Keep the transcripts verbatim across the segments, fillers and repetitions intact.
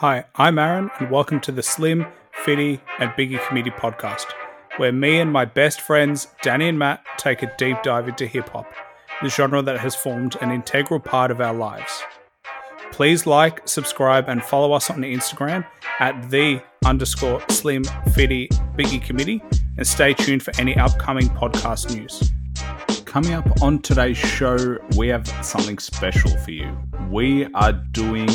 Hi, I'm Aaron, and welcome to the Slim, Fitty, and Biggie Comedy podcast, where me and my best friends, Danny and Matt, take a deep dive into hip-hop, the genre that has formed an integral part of our lives. Please like, subscribe, and follow us on Instagram at the underscore Slim, Fitty, Biggie Committee, and stay tuned for any upcoming podcast news. Coming up on today's show, we have something special for you. We are doing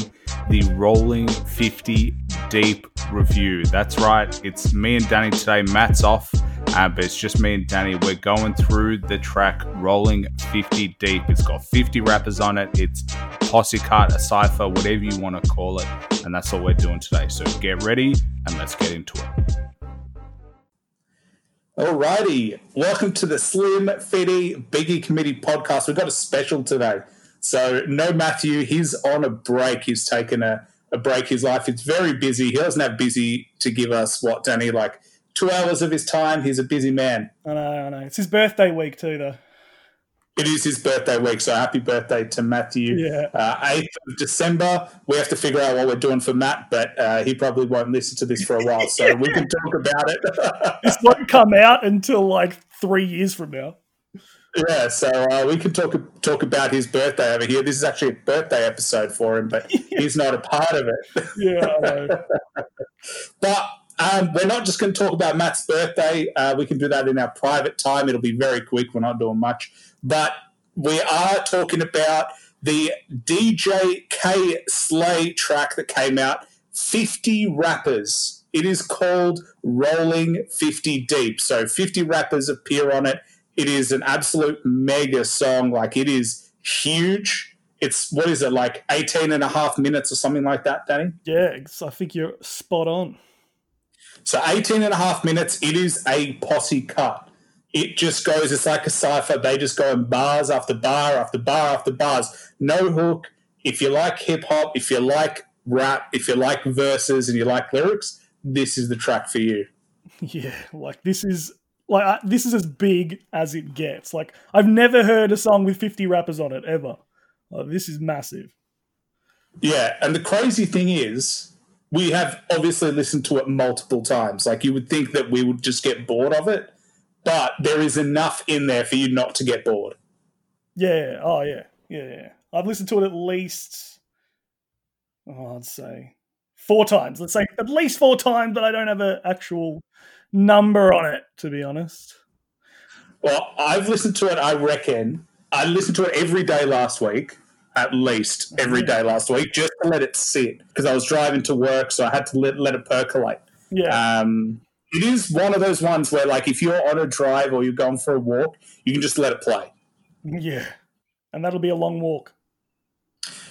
the Rolling fifty Deep review. That's right. It's me and Danny today. Matt's off, uh, but it's just me and Danny. We're going through the track Rolling fifty Deep. It's got fifty rappers on it. It's posse cut, a cypher, whatever you want to call it. And that's all we're doing today. So get ready and let's get into it. Alrighty, welcome to the Slim, Fitty, Biggie Committee podcast. We've got a special today. So no Matthew, he's on a break. He's taken a, a break. His life is very busy. He doesn't have busy to give us, what, Danny, like two hours of his time. He's a busy man. I know, I know. It's his birthday week too, though. It is his birthday week, so happy birthday to Matthew. Yeah. Uh, eighth of December, we have to figure out what we're doing for Matt, but uh, he probably won't listen to this for a while, so we can talk about it. This won't come out until like three years from now. Yeah, so uh, we can talk talk about his birthday over here. This is actually a birthday episode for him, but he's not a part of it. Yeah, I know. But um, we're not just going to talk about Matt's birthday. Uh, we can do that in our private time. It'll be very quick. We're not doing much. But we are talking about the D J Kay Slay track that came out, fifty Rappers. It is called Rolling fifty Deep. So fifty rappers appear on it. It is an absolute mega song. Like, it is huge. It's, what is it, like eighteen and a half minutes or something like that, Danny? Yeah, I think you're spot on. So eighteen and a half minutes, it is a posse cut. It just goes, it's like a cypher. They just go in bars after bar after bar after bars. No hook. If you like hip-hop, if you like rap, if you like verses and you like lyrics, this is the track for you. Yeah, like this is like uh, this is as big as it gets. Like, I've never heard a song with fifty rappers on it, ever. Like, this is massive. Yeah, and the crazy thing is, we have obviously listened to it multiple times. Like, you would think that we would just get bored of it. But there is enough in there for you not to get bored. Yeah. Oh, yeah. Yeah. yeah. I've listened to it at least, oh, I'd say, four times. Let's say at least four times, but I don't have an actual number on it, to be honest. Well, I've listened to it, I reckon. I listened to it every day last week, at least every day last week, just to let it sit because I was driving to work, so I had to let, let it percolate. Yeah. Um, It is one of those ones where, like, if you're on a drive or you're going for a walk, you can just let it play. Yeah, and that'll be a long walk.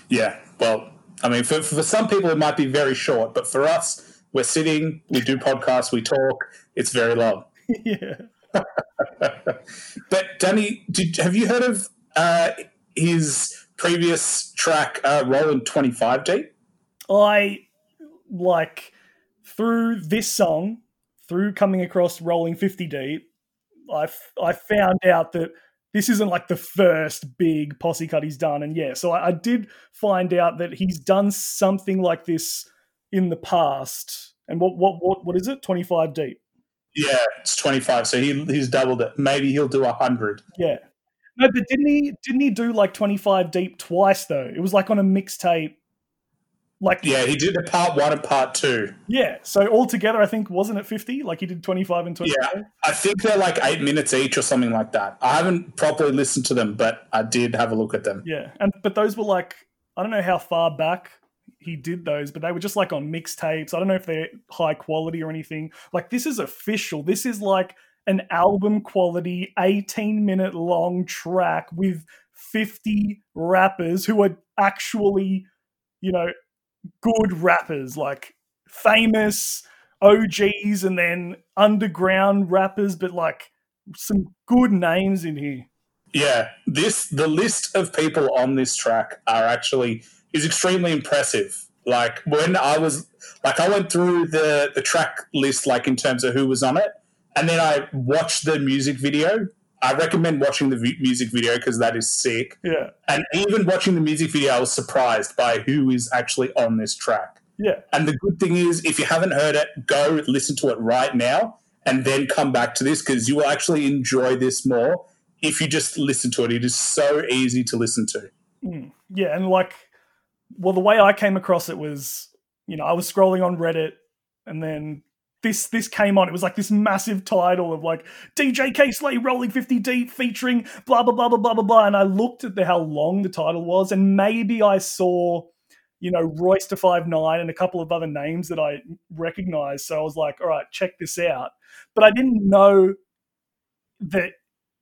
Yeah, well, I mean, for for some people it might be very short, but for us, we're sitting, we do podcasts, we talk, it's very long. Yeah. But, Danny, did, have you heard of uh, his previous track, uh, Rolling twenty-five Deep? I, like, through this song... Through coming across Rolling fifty Deep, I, f- I found out that this isn't like the first big posse cut he's done. And yeah, so I, I did find out that he's done something like this in the past. And what what what, what is it? twenty-five Deep. Yeah, it's twenty-five. So he he's doubled it. Maybe he'll do one hundred. Yeah. No, but didn't he didn't he do like twenty-five Deep twice though? It was like on a mixtape. Like, yeah, he did a part one and part two. Yeah, so altogether, I think, wasn't it fifty? Like, he did twenty-five and twenty-five? Yeah, I think they're like eight minutes each or something like that. I haven't properly listened to them, but I did have a look at them. Yeah, and but those were like, I don't know how far back he did those, but they were just like on mixtapes. I don't know if they're high quality or anything. Like, this is official. This is like an album quality, eighteen-minute long track with fifty rappers who are actually, you know, good rappers, like famous O Gs and then underground rappers, but like some good names in here. Yeah, this the list of people on this track are actually is extremely impressive. Like, when I was like I went through the the track list, like in terms of who was on it, and then I watched the music video. I recommend watching the v- music video because that is sick. Yeah. And even watching the music video, I was surprised by who is actually on this track. Yeah. And the good thing is, if you haven't heard it, go listen to it right now and then come back to this, because you will actually enjoy this more if you just listen to it. It is so easy to listen to. Mm. Yeah, and like, well, the way I came across it was, you know, I was scrolling on Reddit and then this this came on. It was like this massive title of like D J Kay Slay Rolling fifty Deep featuring blah, blah, blah, blah, blah, blah, blah. And I looked at the, how long the title was, and maybe I saw, you know, Royce da five nine and a couple of other names that I recognized. So I was like, all right, check this out. But I didn't know that.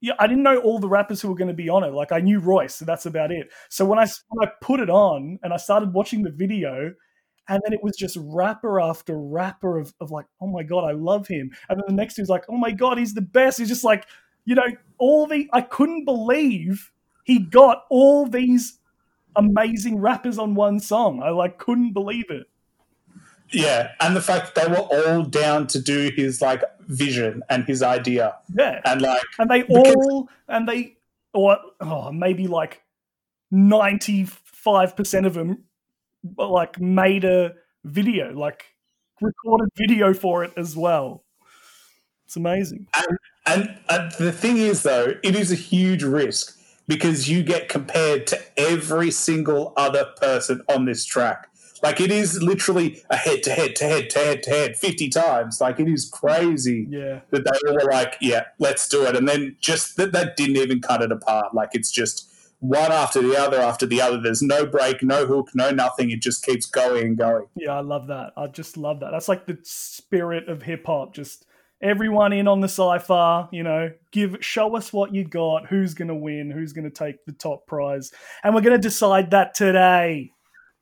Yeah, I didn't know all the rappers who were going to be on it. Like, I knew Royce, so that's about it. So when I, when I put it on and I started watching the video, and then it was just rapper after rapper of, of like, oh my God, I love him. And then the next dude's like, oh my God, he's the best. He's just like, you know, all the, I couldn't believe he got all these amazing rappers on one song. I like couldn't believe it. Yeah, and the fact that they were all down to do his like vision and his idea. Yeah, and like, and they all, and they, or oh, maybe like ninety-five percent of them, like made a video, like recorded video for it as well. It's amazing. And, and, and the thing is, though, it is a huge risk because you get compared to every single other person on this track. Like, it is literally a head to head to head to head to head fifty times. Like, it is crazy yeah. that they all were like, yeah, let's do it. And then just that, that didn't even cut it apart. Like, it's just one after the other after the other. There's no break, no hook, no nothing. It just keeps going and going. Yeah, I love that. I just love that. That's like the spirit of hip hop. Just everyone in on the cypher, you know, give show us what you got, who's going to win, who's going to take the top prize. And we're going to decide that today.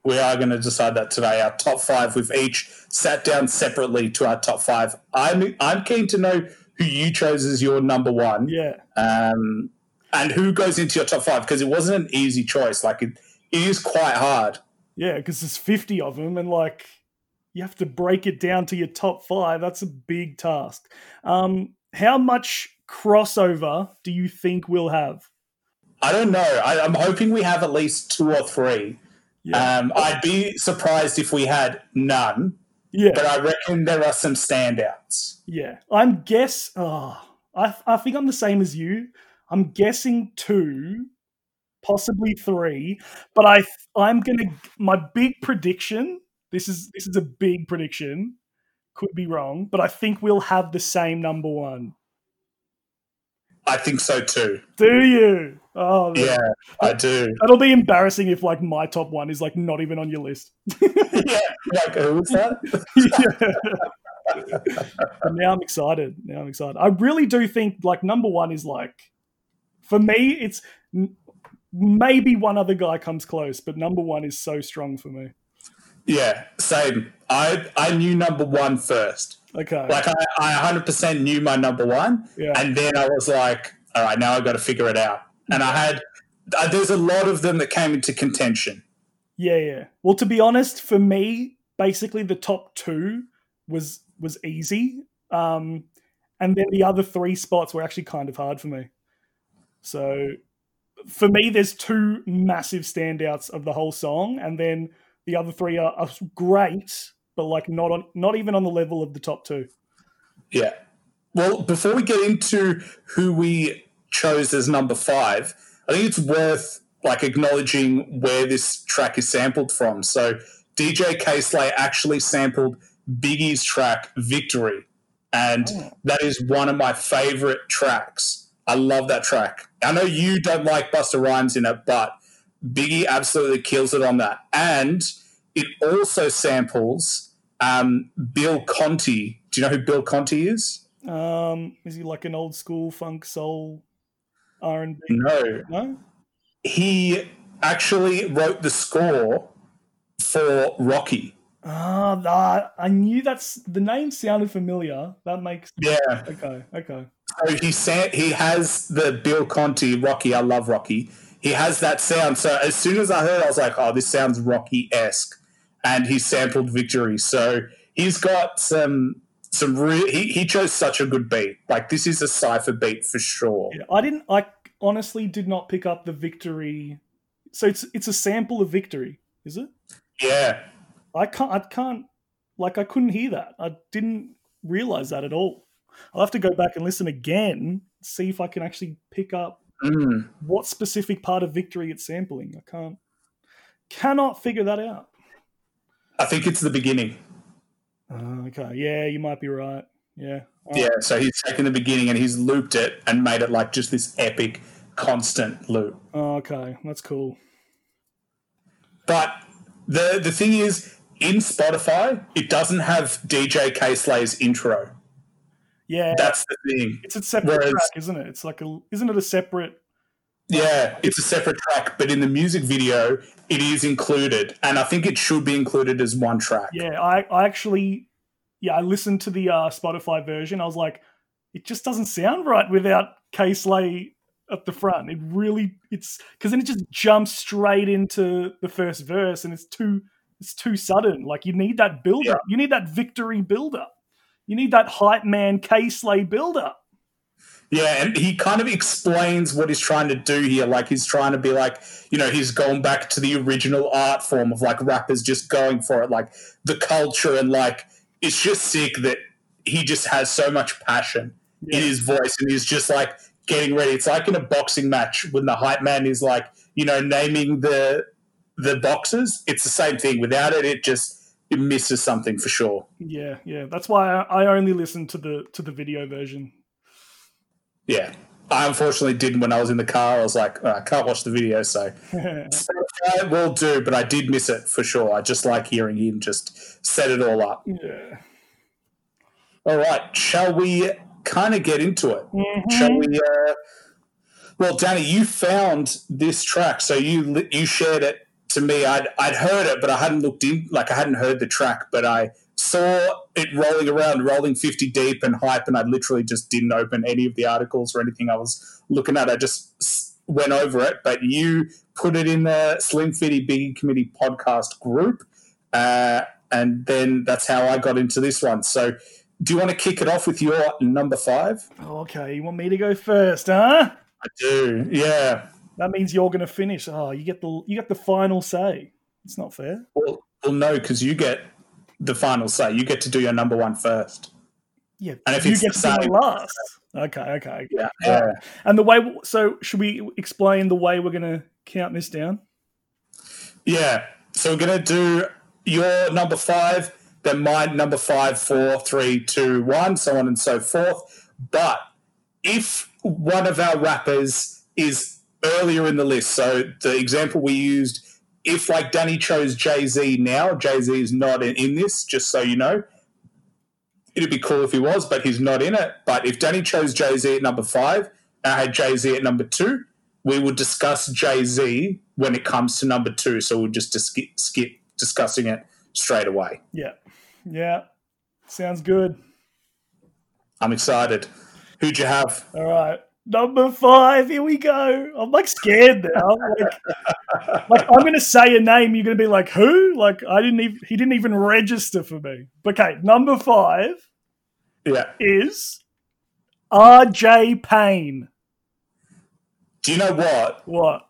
We are going to decide that today. Our top five, we've each sat down separately to our top five. I'm I'm keen to know who you chose as your number one. Yeah. Um, and who goes into your top five, because it wasn't an easy choice. Like, it, it is quite hard. Yeah, because there's fifty of them, and, like, you have to break it down to your top five. That's a big task. Um, how much crossover do you think we'll have? I don't know. I, I'm hoping we have at least two or three. Yeah. Um, I'd be surprised if we had none. Yeah. But I reckon there are some standouts. Yeah. I'm guess oh, I I think I'm the same as you. I'm guessing two, possibly three, but I I'm going to my big prediction, this is this is a big prediction, could be wrong, but I think we'll have the same number one. I think so too. Do you? Oh man. Yeah, I do. It'll be embarrassing if like my top one is like not even on your list. Yeah, like who was that? Yeah. Now I'm excited. Now I'm excited. I really do think like number one is like, for me, it's maybe one other guy comes close, but number one is so strong for me. Yeah, same. I I knew number one first. Okay. Like I, I one hundred percent knew my number one, yeah. And then I was like, all right, now I've got to figure it out. And I had uh, – there's a lot of them that came into contention. Yeah, yeah. Well, to be honest, for me, basically the top two was was easy, um, and then the other three spots were actually kind of hard for me. So for me, there's two massive standouts of the whole song, and then the other three are, are great – but like not on, not even on the level of the top two. Yeah. Well, before we get into who we chose as number five, I think it's worth like acknowledging where this track is sampled from. So D J Kay Slay actually sampled Biggie's track Victory, and oh. that is one of my favorite tracks. I love that track. I know you don't like Busta Rhymes in it, but Biggie absolutely kills it on that. And it also samples um, Bill Conti. Do you know who Bill Conti is? Um, is he like an old school funk soul R and B? No. No? He actually wrote the score for Rocky. Ah, ah, I knew that's the name sounded familiar. That makes sense. Yeah. Okay, okay. So he sa- he has the Bill Conti, Rocky, I love Rocky. He has that sound. So as soon as I heard it, I was like, oh, this sounds Rocky-esque. And he sampled Victory. So he's got some some real. He, he chose such a good beat. Like, this is a cypher beat for sure. Yeah, I didn't. I honestly did not pick up the Victory. So it's it's a sample of Victory, is it? Yeah, I can't, I can't, like, I couldn't hear that. I didn't realize that at all. I'll have to go back and listen again, see if I can actually pick up mm. what specific part of Victory it's sampling. I can't, cannot figure that out. I think it's the beginning. Uh, okay, yeah, you might be right. Yeah. All yeah, right. So he's taken the beginning and he's looped it and made it like just this epic, constant loop. Oh, okay, that's cool. But the the thing is, in Spotify, it doesn't have D J Kay Slay's intro. Yeah, that's the thing. It's a separate Whereas, track, isn't it? It's like a, isn't it a separate? Yeah, it's a separate track, but in the music video, it is included, and I think it should be included as one track. Yeah, I, I actually, yeah, I listened to the uh, Spotify version. I was like, it just doesn't sound right without Kay Slay at the front. It really, it's because then it just jumps straight into the first verse, and it's too, it's too sudden. Like you need that build up. Yeah. You need that Victory build up. You need that hype man Kay Slay builder. Yeah, and he kind of explains what he's trying to do here. Like he's trying to be like, you know, he's going back to the original art form of like rappers just going for it, like the culture, and like it's just sick that he just has so much passion yeah. in his voice, and he's just like getting ready. It's like in a boxing match when the hype man is like, you know, naming the the boxes. It's the same thing. Without it, it just it misses something for sure. Yeah, yeah. That's why I only listened to the to the video version. Yeah, I unfortunately didn't when I was in the car. I was like, oh, I can't watch the video, so I will do. But I did miss it for sure. I just like hearing him just set it all up. Yeah. All right, shall we kind of get into it? Mm-hmm. Shall we? Uh... Well, Danny, you found this track, so you you shared it. To me, I'd I'd heard it, but I hadn't looked in, like I hadn't heard the track, but I saw it rolling around, Rolling fifty Deep and Hype, and I literally just didn't open any of the articles or anything I was looking at. I just went over it, but you put it in the Slim Fitty Biggie Committee podcast group, uh, and then that's how I got into this one. So do you want to kick it off with your number five? Okay, you want me to go first, huh? I do, yeah. That means you're going to finish. Oh, you get the you get the final say. It's not fair. Well, well no, because you get the final say. You get to do your number one first. Yeah, and if you it's get to do my last. Okay, okay. Yeah, yeah. Right. And the way – so should we explain the way we're going to count this down? Yeah. So we're going to do your number five, then mine number five, four, three, two, one, so on and so forth. But if one of our rappers is – earlier in the list, so the example we used, if like Danny chose Jay-Z now, Jay-Z is not in, in this, just so you know. It'd be cool if he was, but he's not in it. But if Danny chose Jay-Z at number five, I had Jay-Z at number two, we would discuss Jay-Z when it comes to number two, so we'll just dis- skip discussing it straight away. Yeah. Yeah. Sounds good. I'm excited. Who'd you have? All right. Number five, here we go. I'm like scared now. Like, like I'm going to say a name. You're going to be like, who? Like I didn't even, he didn't even register for me. Okay. Number five yeah. is R J Payne. Do you know what? What?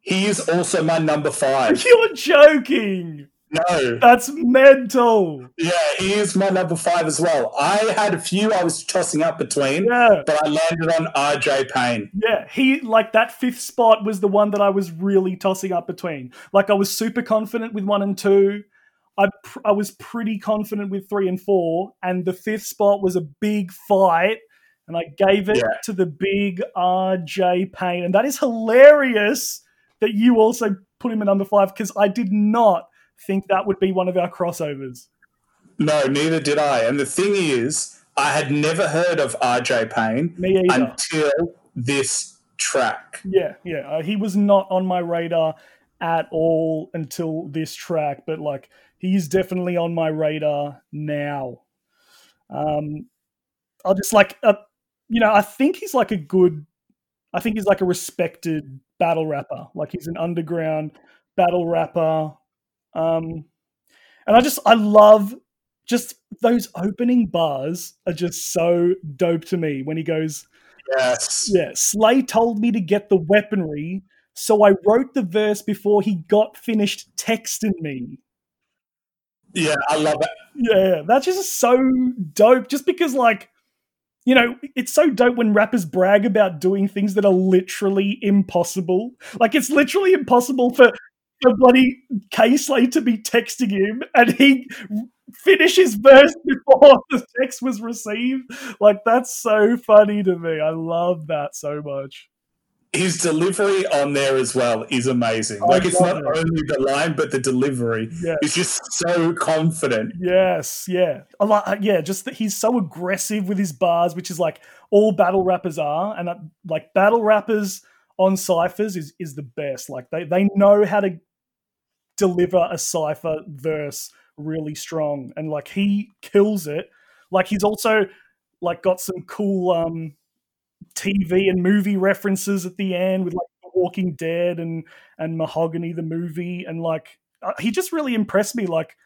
He is also my number five. You're joking. No. That's mental. Yeah, he is my number five as well. I had a few I was tossing up between, yeah. but I landed on R J Payne. Yeah, he like that fifth spot was the one that I was really tossing up between. Like I was super confident with one and two. I pr- I was pretty confident with three and four, and the fifth spot was a big fight, and I gave it yeah. to the big R J Payne. And that is hilarious that you also put him at number five because I did not think that would be one of our crossovers. No, neither did I. And the thing is, I had never heard of R J Payne Me either. Until this track. Yeah, yeah. Uh, he was not on my radar at all until this track, but like he's definitely on my radar now. Um, I'll just like, uh, you know, I think he's like a good, I think he's like a respected battle rapper. Like he's an underground battle rapper. Um, and I just, I love just those opening bars are just so dope to me when he goes, yes, yeah, Slay told me to get the weaponry. So I wrote the verse before he got finished texting me. Yeah, I love it. Yeah, that's just so dope. Just because, like, you know, it's so dope when rappers brag about doing things that are literally impossible. Like, it's literally impossible for, for bloody Kay Slay to be texting him and he finish his verse before the text was received. Like, that's so funny to me. I love that so much. His delivery on there as well is amazing. I like, it's not it. only the line, but the delivery yes. is just so confident. Yes, yeah. I like, yeah, just that he's so aggressive with his bars, which is like all battle rappers are. And that, like, battle rappers on cyphers is, is the best. Like, they, they know how to deliver a cypher verse really strong. And, like, he kills it. Like, he's also, like, got some cool... um T V and movie references at the end with, like, The Walking Dead and and Mahogany the movie, and, like, uh, he just really impressed me. Like,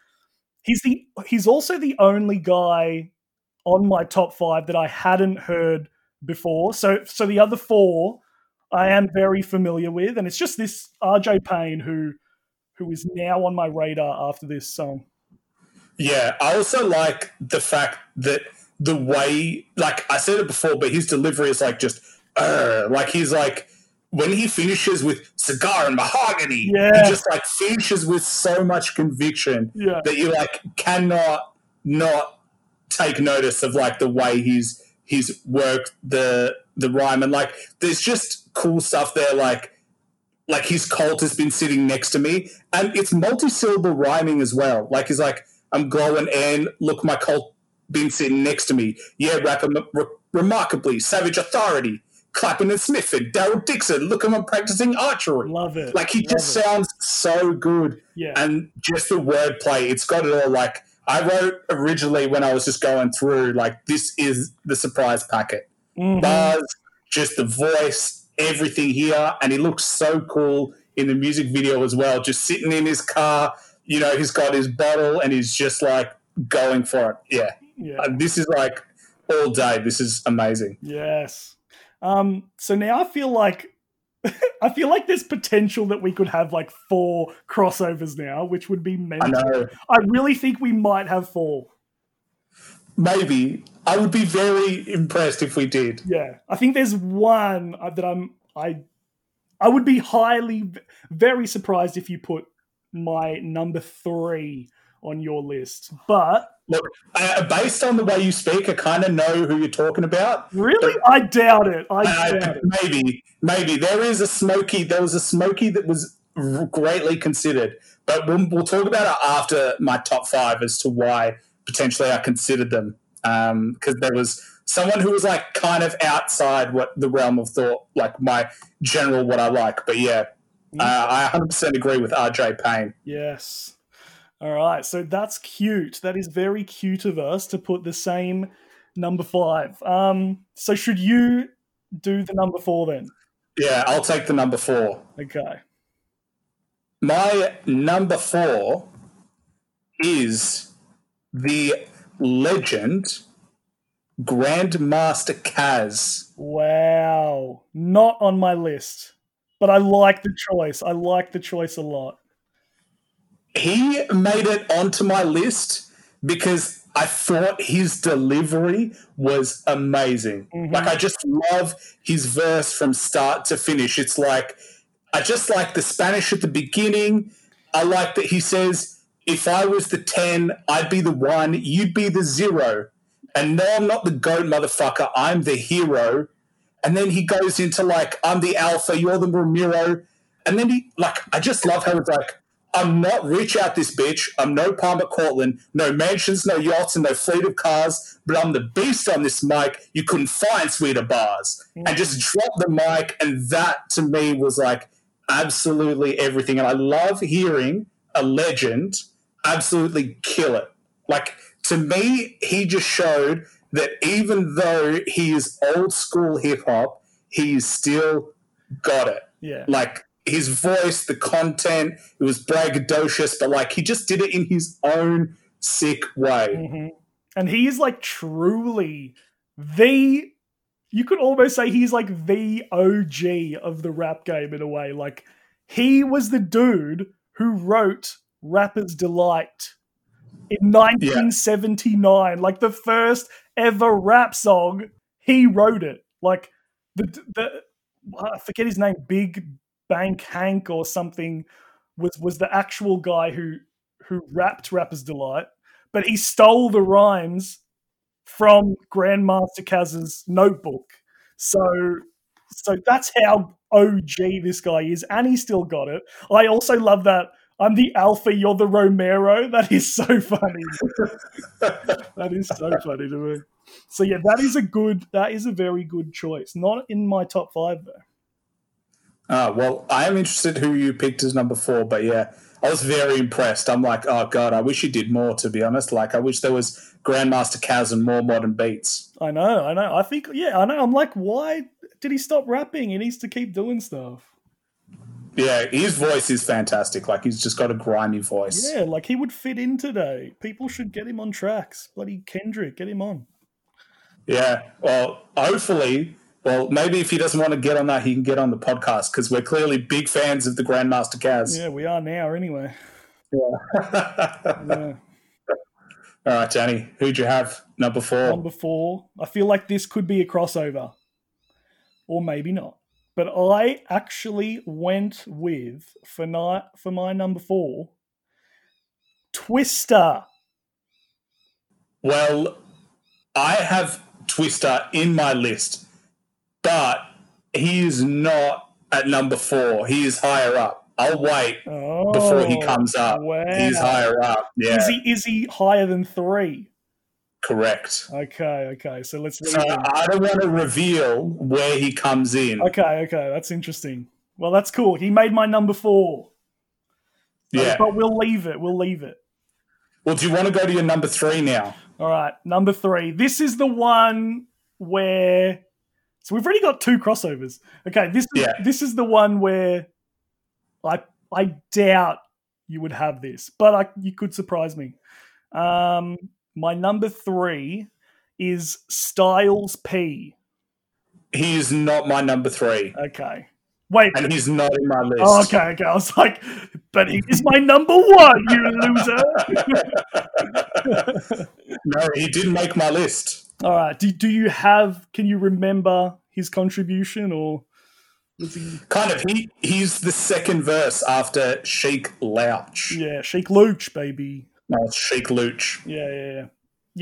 he's the he's also the only guy on my top five that I hadn't heard before. So so the other four I am very familiar with, and it's just this R J Payne who who is now on my radar after this song. Yeah, I also like the fact that. The way, like I said it before, but his delivery is like just, uh, like he's like, when he finishes with cigar and mahogany, yeah. he just like finishes with so much conviction yeah. that you like cannot not take notice of like the way he's he's worked the the rhyme, and like there's just cool stuff there, like like his cult has been sitting next to me, and it's multi-syllable rhyming as well. Like he's like, I'm glowing and look my cult. Been sitting next to me. Yeah, rapper re- remarkably, Savage Authority, Clapping and Smithford, Daryl Dixon, look at him practicing archery. Love it. Like, he Love just it. sounds so good. Yeah. And just the wordplay, it's got it all. Like, I wrote originally when I was just going through, like, this is the surprise packet. Mm-hmm. Bars, just the voice, everything here. And he looks so cool in the music video as well, just sitting in his car. You know, he's got his bottle and he's just, like, going for it. Yeah. Yeah. Uh, this is like all day. This is amazing. Yes. Um, so now I feel like I feel like there's potential that we could have like four crossovers now, which would be meant. I know. I really think we might have four. Maybe. I would be very impressed if we did. Yeah. I think there's one that I'm. I I would be highly, very surprised if you put my number three on your list, but. Look, uh, based on the way you speak, I kind of know who you're talking about. Really? I doubt it. I uh, doubt it. Maybe. Maybe. There is a Smokey. There was a Smokey that was greatly considered. But we'll, we'll talk about it after my top five as to why potentially I considered them. Because um, there was someone who was like kind of outside what the realm of thought, like my general what I like. But yeah, mm-hmm. uh, I one hundred percent agree with R J Payne. Yes. All right, so that's cute. That is very cute of us to put the same number five. Um, so should you do the number four then? Yeah, I'll take the number four. Okay. My number four is the legend Grandmaster Caz. Wow. Not on my list, but I like the choice. I like the choice a lot. He made it onto my list because I thought his delivery was amazing. Mm-hmm. Like, I just love his verse from start to finish. It's like, I just like the Spanish at the beginning. I like that he says, if I was the ten, I'd be the one, you'd be the zero. And no, I'm not the goat, motherfucker. I'm the hero. And then he goes into, like, I'm the alpha, you're the Ramiro. And then he, like, I just love how it's like, I'm not rich out this bitch. I'm no Palmer Cortland, no mansions, no yachts, and no fleet of cars, but I'm the beast on this mic. You couldn't find sweeter bars. Mm. And just drop the mic, and that to me was like absolutely everything. And I love hearing a legend absolutely kill it. Like, to me, he just showed that even though he is old school hip-hop, he's still got it. Yeah. Like, his voice, the content, it was braggadocious, but, like, he just did it in his own sick way. Mm-hmm. And he is, like, truly the – you could almost say he's, like, the O G of the rap game in a way. Like, he was the dude who wrote Rapper's Delight, in nineteen seventy-nine. Yeah. Like the first ever rap song, he wrote it. Like the the I forget his name, Big Bank Hank or something, was was the actual guy who who rapped Rapper's Delight, but he stole the rhymes from Grandmaster Caz's notebook. So so that's how O G this guy is, and he still got it. I also love that I'm the Alpha, you're the Romero. That is so funny. That is so funny to me. So yeah, that is a good, that is a very good choice. Not in my top five though. Uh, well, I am interested who you picked as number four, but yeah, I was very impressed. I'm like, oh God, I wish you did more, to be honest. Like, I wish there was Grandmaster Caz and more modern beats. I know, I know. I think, yeah, I know. I'm like, why did he stop rapping? He needs to keep doing stuff. Yeah, his voice is fantastic. Like, he's just got a grimy voice. Yeah, like he would fit in today. People should get him on tracks. Bloody Kendrick, get him on. Yeah, well, hopefully... Well, maybe if he doesn't want to get on that, he can get on the podcast because we're clearly big fans of the Grandmaster Caz. Yeah, we are now anyway. Yeah. Yeah. All right, Danny, who'd you have? Number four. Number four. I feel like this could be a crossover or maybe not. But I actually went with, for, ni- for my number four, Twista. Well, I have Twista in my list. But he is not at number four. He is higher up. I'll wait oh, before he comes up. Wow. He's higher up. Yeah. Is he is he higher than three? Correct. Okay, okay. So let's So in. I don't want to reveal where he comes in. Okay, okay. That's interesting. Well, that's cool. He made my number four. Yeah. But we'll leave it. We'll leave it. Well, do you want to go to your number three now? All right, number three. This is the one where... So we've already got two crossovers. Okay, this is, yeah. this is the one where I I doubt you would have this, but I, you could surprise me. Um, my number three is Styles P. He is not my number three. Okay. Wait. And he's not in my list. Oh, okay, okay. I was like, but he is my number one, you loser. No, he didn't make my list. All right. Do, do you have? Can you remember his contribution, or was he kind of? He he's the second verse after Sheek Louch. Yeah, Sheek Louch, baby. No, it's Sheek Louch. Yeah, yeah, yeah.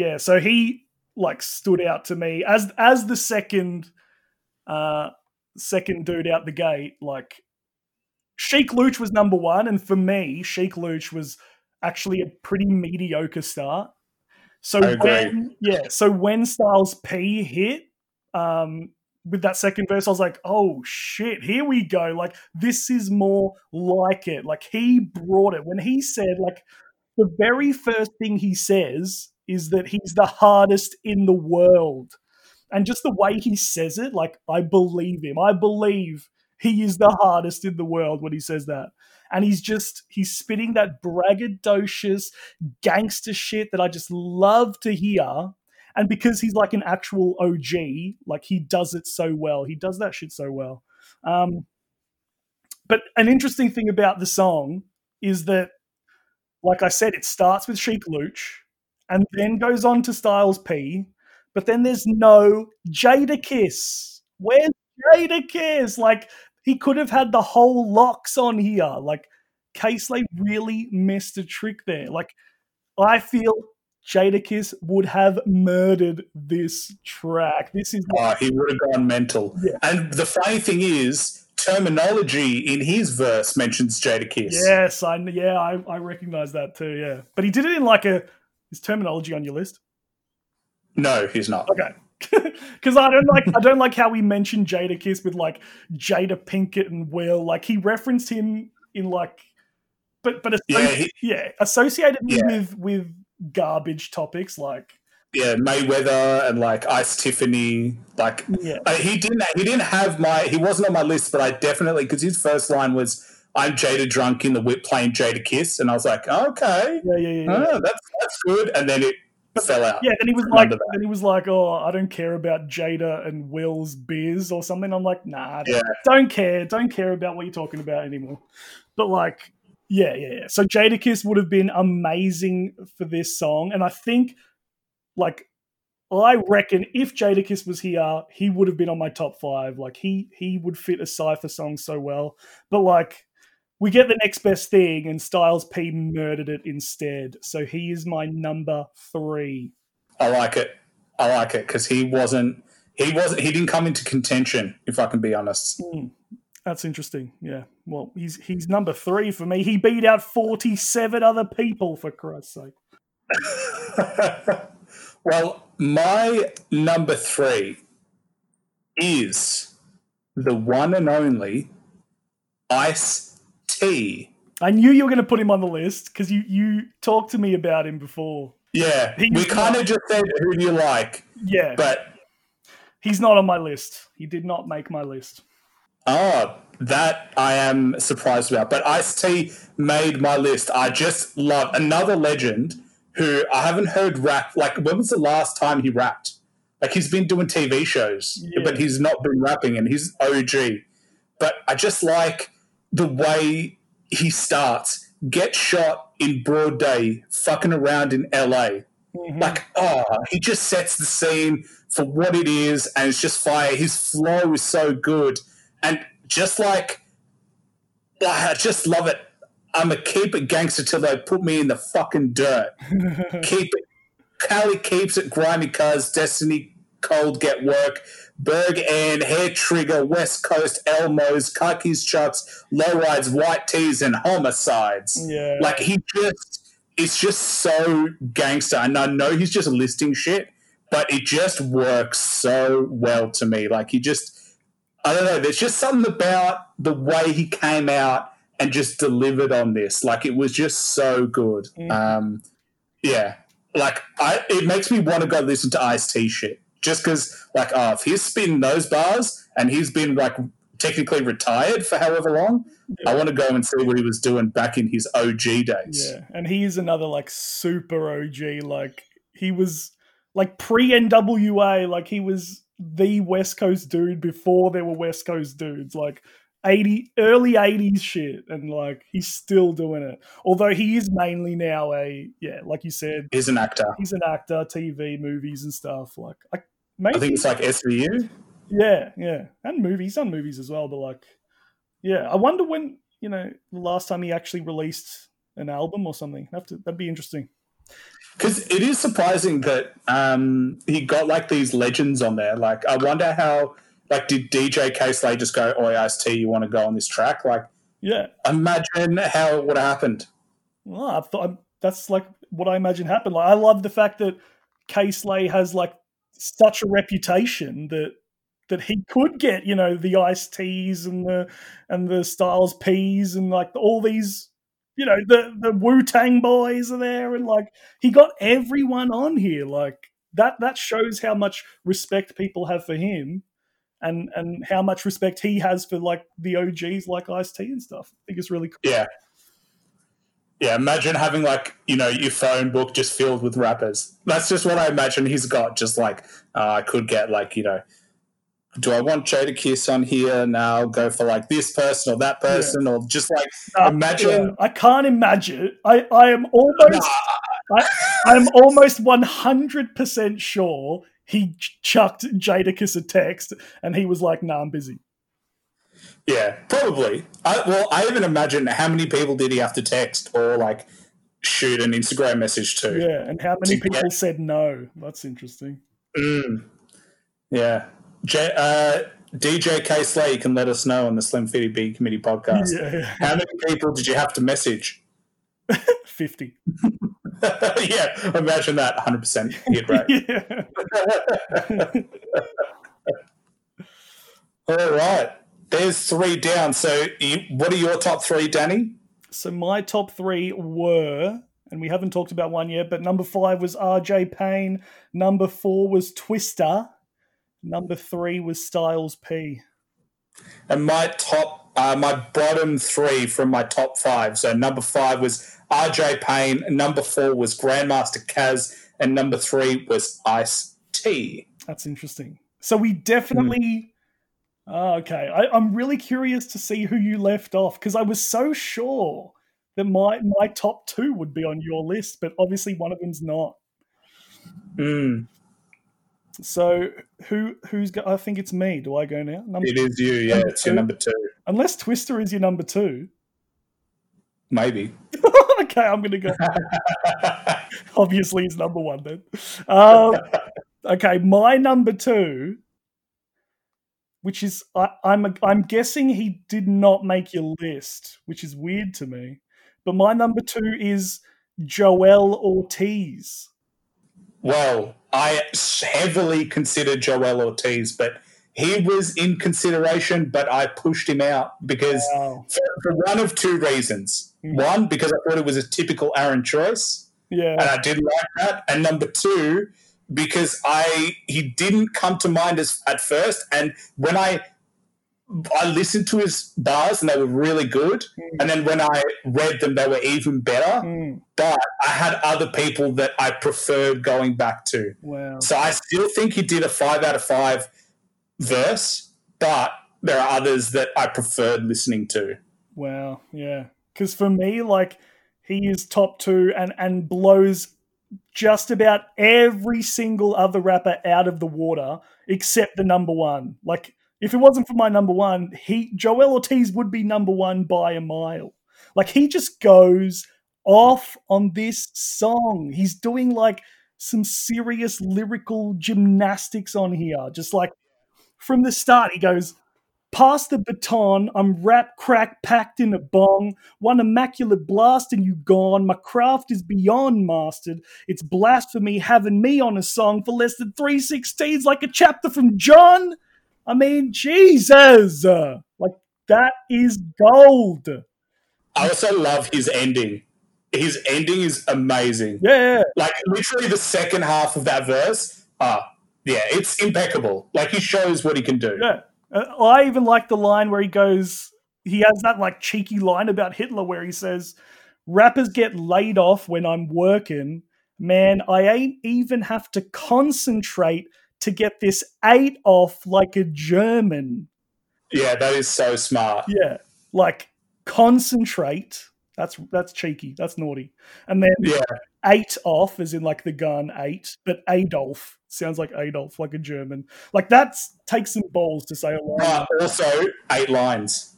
Yeah. So he like stood out to me as as the second, uh, second dude out the gate. Like Sheek Louch was number one, and for me, Sheek Louch was actually a pretty mediocre start. So when, yeah, so when Styles P hit um, with that second verse, I was like, oh, shit, here we go. Like, this is more like it. Like, he brought it. When he said, like, the very first thing he says is that he's the hardest in the world. And just the way he says it, like, I believe him. I believe he is the hardest in the world when he says that. And he's just, he's spitting that braggadocious gangster shit that I just love to hear. And because he's like an actual O G, like he does it so well. He does that shit so well. Um, but an interesting thing about the song is that, like I said, it starts with Sheek Louch and then goes on to Styles P. But then there's no Jadakiss. Where's Jadakiss? Like, he could have had the whole locks on here. Like, Kay Slay really missed a trick there. Like, I feel Jadakiss would have murdered this track. This is oh, he would have gone mental. Yeah. And the funny thing is, terminology in his verse mentions Jadakiss. Yes, I yeah, I, I recognize that too. Yeah, but he did it in like a. Is terminology on your list? No, he's not. Okay. Because I don't like I don't like how he mentioned Jadakiss with like Jada Pinkett and Will. Like he referenced him in like, but but yeah, he, yeah associated yeah. with with garbage topics like yeah Mayweather and like Ice Tiffany. Like yeah. I, he didn't he didn't have my he wasn't on my list, but I definitely because his first line was. I'm Jada drunk in the whip playing Jadakiss, and I was like, okay, yeah, yeah, yeah, oh, yeah. that's that's good, and then it. Fell out. Yeah, then he was like, then he was like, oh, I don't care about Jada and Will's biz or something. I'm like, nah, yeah. don't care, don't care about what you're talking about anymore. But like, Yeah, yeah, yeah. So Jadakiss would have been amazing for this song. And I think, like, I reckon if Jadakiss was here, he would have been on my top five. Like, he he would fit a cypher song so well. But, like, we get the next best thing, and Styles P murdered it instead. So he is my number three. I like it. I like it because he wasn't he wasn't he didn't come into contention, if I can be honest. Mm. That's interesting. Yeah. Well, he's he's number three for me. He beat out forty-seven other people, for Christ's sake. Well, my number three is the one and only Ice-T. I knew you were going to put him on the list because you, you talked to me about him before. Yeah. He, we kind of just said who do you like. Yeah. But he's not on my list. He did not make my list. Oh, that I am surprised about. But Ice-T made my list. I just love another legend who I haven't heard rap. Like, when was the last time he rapped? Like, he's been doing T V shows, yeah. but he's not been rapping, and he's O G. But I just like the way he starts. Get shot in broad day, fucking around in L A. Mm-hmm. Like, oh, he just sets the scene for what it is, and it's just fire. His flow is so good. And just like, I just love it. I'm a keep it gangster till they put me in the fucking dirt. Keep it. Cali keeps it. Grimy Cuz, Destiny, Cold, Get Work, Berg and Hair Trigger, West Coast, Elmos, Khakis, Chucks, Lowrides, White Tees, and Homicides. Yeah. Like, he just, it's just so gangster. And I know he's just listing shit, but it just works so well to me. Like, he just, I don't know, there's just something about the way he came out and just delivered on this. Like, it was just so good. Mm. Um, yeah. Like, I, it makes me want to go listen to Ice-T shit just because, like, oh, if he's spinning those bars and he's been, like, technically retired for however long, yeah. I want to go and see what he was doing back in his O G days. Yeah, and he is another, like, super O G. Like, he was, like, pre-N W A, like, he was the West Coast dude before there were West Coast dudes, like eighty early eighties shit, and like he's still doing it. Although he is mainly now a yeah, like you said, he's an actor. He's an actor, T V, movies, and stuff. Like I, maybe, I think it's like S V U. Yeah, yeah, and movies, done movies as well. But like, yeah, I wonder when you know the last time he actually released an album or something. Have to, that'd be interesting. Because it is surprising that um, he got, like, these legends on there. Like, I wonder how, like, did D J Kay Slay just go, oi, Ice-T, you want to go on this track? Like, yeah. Imagine how it would have happened. Well, I thought, that's, like, what I imagine happened. Like, I love the fact that Kay Slay has, like, such a reputation that that he could get, you know, the Ice-Ts and the, and the Styles Ps and, like, all these... You know, the, the Wu-Tang boys are there, and, like, he got everyone on here. Like, that that shows how much respect people have for him and, and how much respect he has for, like, the O Gs like Ice-T and stuff. I think it's really cool. Yeah. Yeah, imagine having, like, you know, your phone book just filled with rappers. That's just what I imagine he's got, just, like, uh, I could get, like, you know, do I want Jadakiss on here? Now go for like this person or that person, yeah. or just like uh, imagine. Yeah. I can't imagine. I, I am almost I, I'm almost one hundred percent sure he chucked Jadakiss a text and he was like, "Nah, I'm busy." Yeah, probably. I, well, I even imagine how many people did he have to text or like shoot an Instagram message to? Yeah, and how many people get... said no? That's interesting. Mm. Yeah. J, uh, D J Kay Slay, you can let us know on the Slim fifty B Committee podcast. Yeah, yeah. How many people did you have to message? fifty. Yeah, imagine that. one hundred percent hit rate. All right. There's three down. So you, what are your top three, Danny? So my top three were, and we haven't talked about one yet, but number five was R J Payne. Number four was Twista. Number three was Styles P. And my top, uh, my bottom three from my top five. So number five was R J Payne, number four was Grandmaster Caz, and number three was Ice-T. That's interesting. So we definitely... Mm. Oh, okay. I, I'm really curious to see who you left off because I was so sure that my my top two would be on your list, but obviously one of them's not. Mm. So who who's got, I think it's me. Do I go now? Number it two. Is you, yeah. Number it's two. Your number two. Unless Twista is your number two. Maybe. Okay, I'm going to go. Obviously he's number one then. Um, okay, my number two, which is I, I'm a, I'm guessing he did not make your list, which is weird to me. But my number two is Joell Ortiz. Well, I heavily considered Joell Ortiz, but he was in consideration, but I pushed him out because wow. for, for one of two reasons. Mm-hmm. One, because I thought it was a typical Aaron choice, yeah, and I didn't like that. And number two, because I he didn't come to mind as at first, and when I I listened to his bars and they were really good, mm. and then when I read them, they were even better. Mm. But I had other people that I preferred going back to. Wow! So I still think he did a five out of five verse, but there are others that I preferred listening to. Wow! Yeah, because for me, like he is top two and and blows just about every single other rapper out of the water except the number one. Like, if it wasn't for my number one, he Joell Ortiz would be number one by a mile. Like, he just goes off on this song. He's doing, like, some serious lyrical gymnastics on here. Just, like, from the start, he goes, "Pass the baton, I'm rap crack packed in a bong, one immaculate blast and you gone, my craft is beyond mastered, it's blasphemy having me on a song for less than three sixteens like a chapter from John." I mean, Jesus, like that is gold. I also love his ending. His ending is amazing. Yeah. Like literally the second half of that verse, ah, uh, yeah, it's impeccable. Like he shows what he can do. Yeah. I even like the line where he goes, he has that like cheeky line about Hitler where he says, "Rappers get laid off when I'm working. Man, I ain't even have to concentrate to get this eight off like a German." Yeah, that is so smart. Yeah, like concentrate. That's that's cheeky. That's naughty. And then yeah. eight off as in like the gun eight, but Adolf sounds like Adolf, like a German. Like that's takes some balls to say a line. Uh, also, eight lines.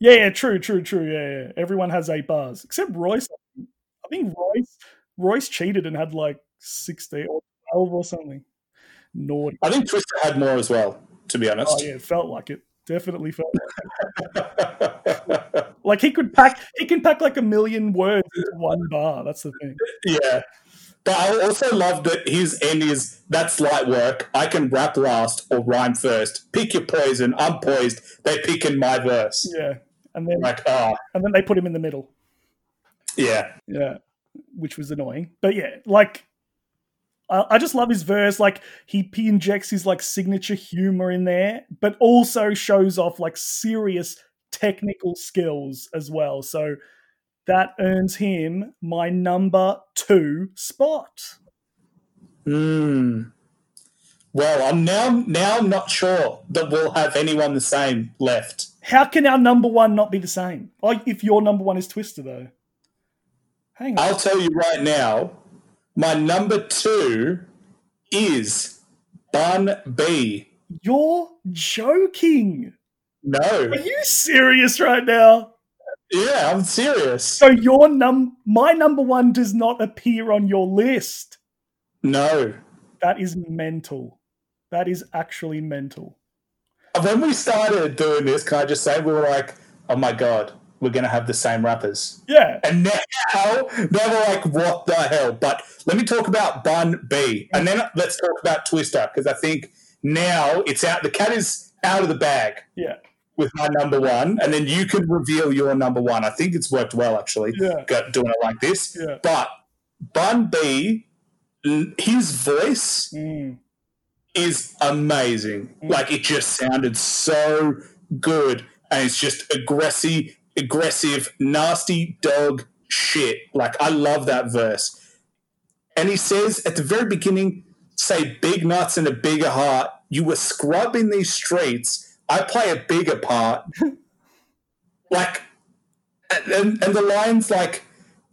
Yeah, yeah, true, true, true. Yeah, yeah. Everyone has eight bars except Royce. I think Royce Royce cheated and had like sixteen or twelve or something. Naughty. I think Twista had more as well, to be honest. Oh yeah, it felt like it. Definitely felt like it. Like he could pack he can pack like a million words into one bar. That's the thing. Yeah. But I also love that his end is, "That's light work. I can rap last or rhyme first. Pick your poison. I'm poised. They pick in my verse." Yeah. And then like ah. and then they put him in the middle. Yeah. Yeah. Which was annoying. But yeah, like I just love his verse. Like he, he injects his like signature humor in there, but also shows off like serious technical skills as well. So that earns him my number two spot. Mm. Well, I'm now now not sure that we'll have anyone the same left. How can our number one not be the same? Like if your number one is Twista though. Hang on. I'll tell you right now. My number two is Bun B. You're joking. No. Are you serious right now? Yeah, I'm serious. So your num my number one does not appear on your list. No. That is mental. That is actually mental. When we started doing this, can I just say we were like, oh my God, we're going to have the same rappers. Yeah. And now, now we're like, what the hell? But let me talk about Bun B. And then let's talk about Twista because I think now it's out. The cat is out of the bag. Yeah. With my number one. And then you can reveal your number one. I think it's worked well, actually, yeah. doing it like this. Yeah. But Bun B, his voice mm. is amazing. Mm. Like, it just sounded so good. And it's just aggressive. Aggressive, nasty dog shit. Like, I love that verse. And he says at the very beginning, "Say big nuts and a bigger heart. You were scrubbing these streets. I play a bigger part." Like, and, and the line's like,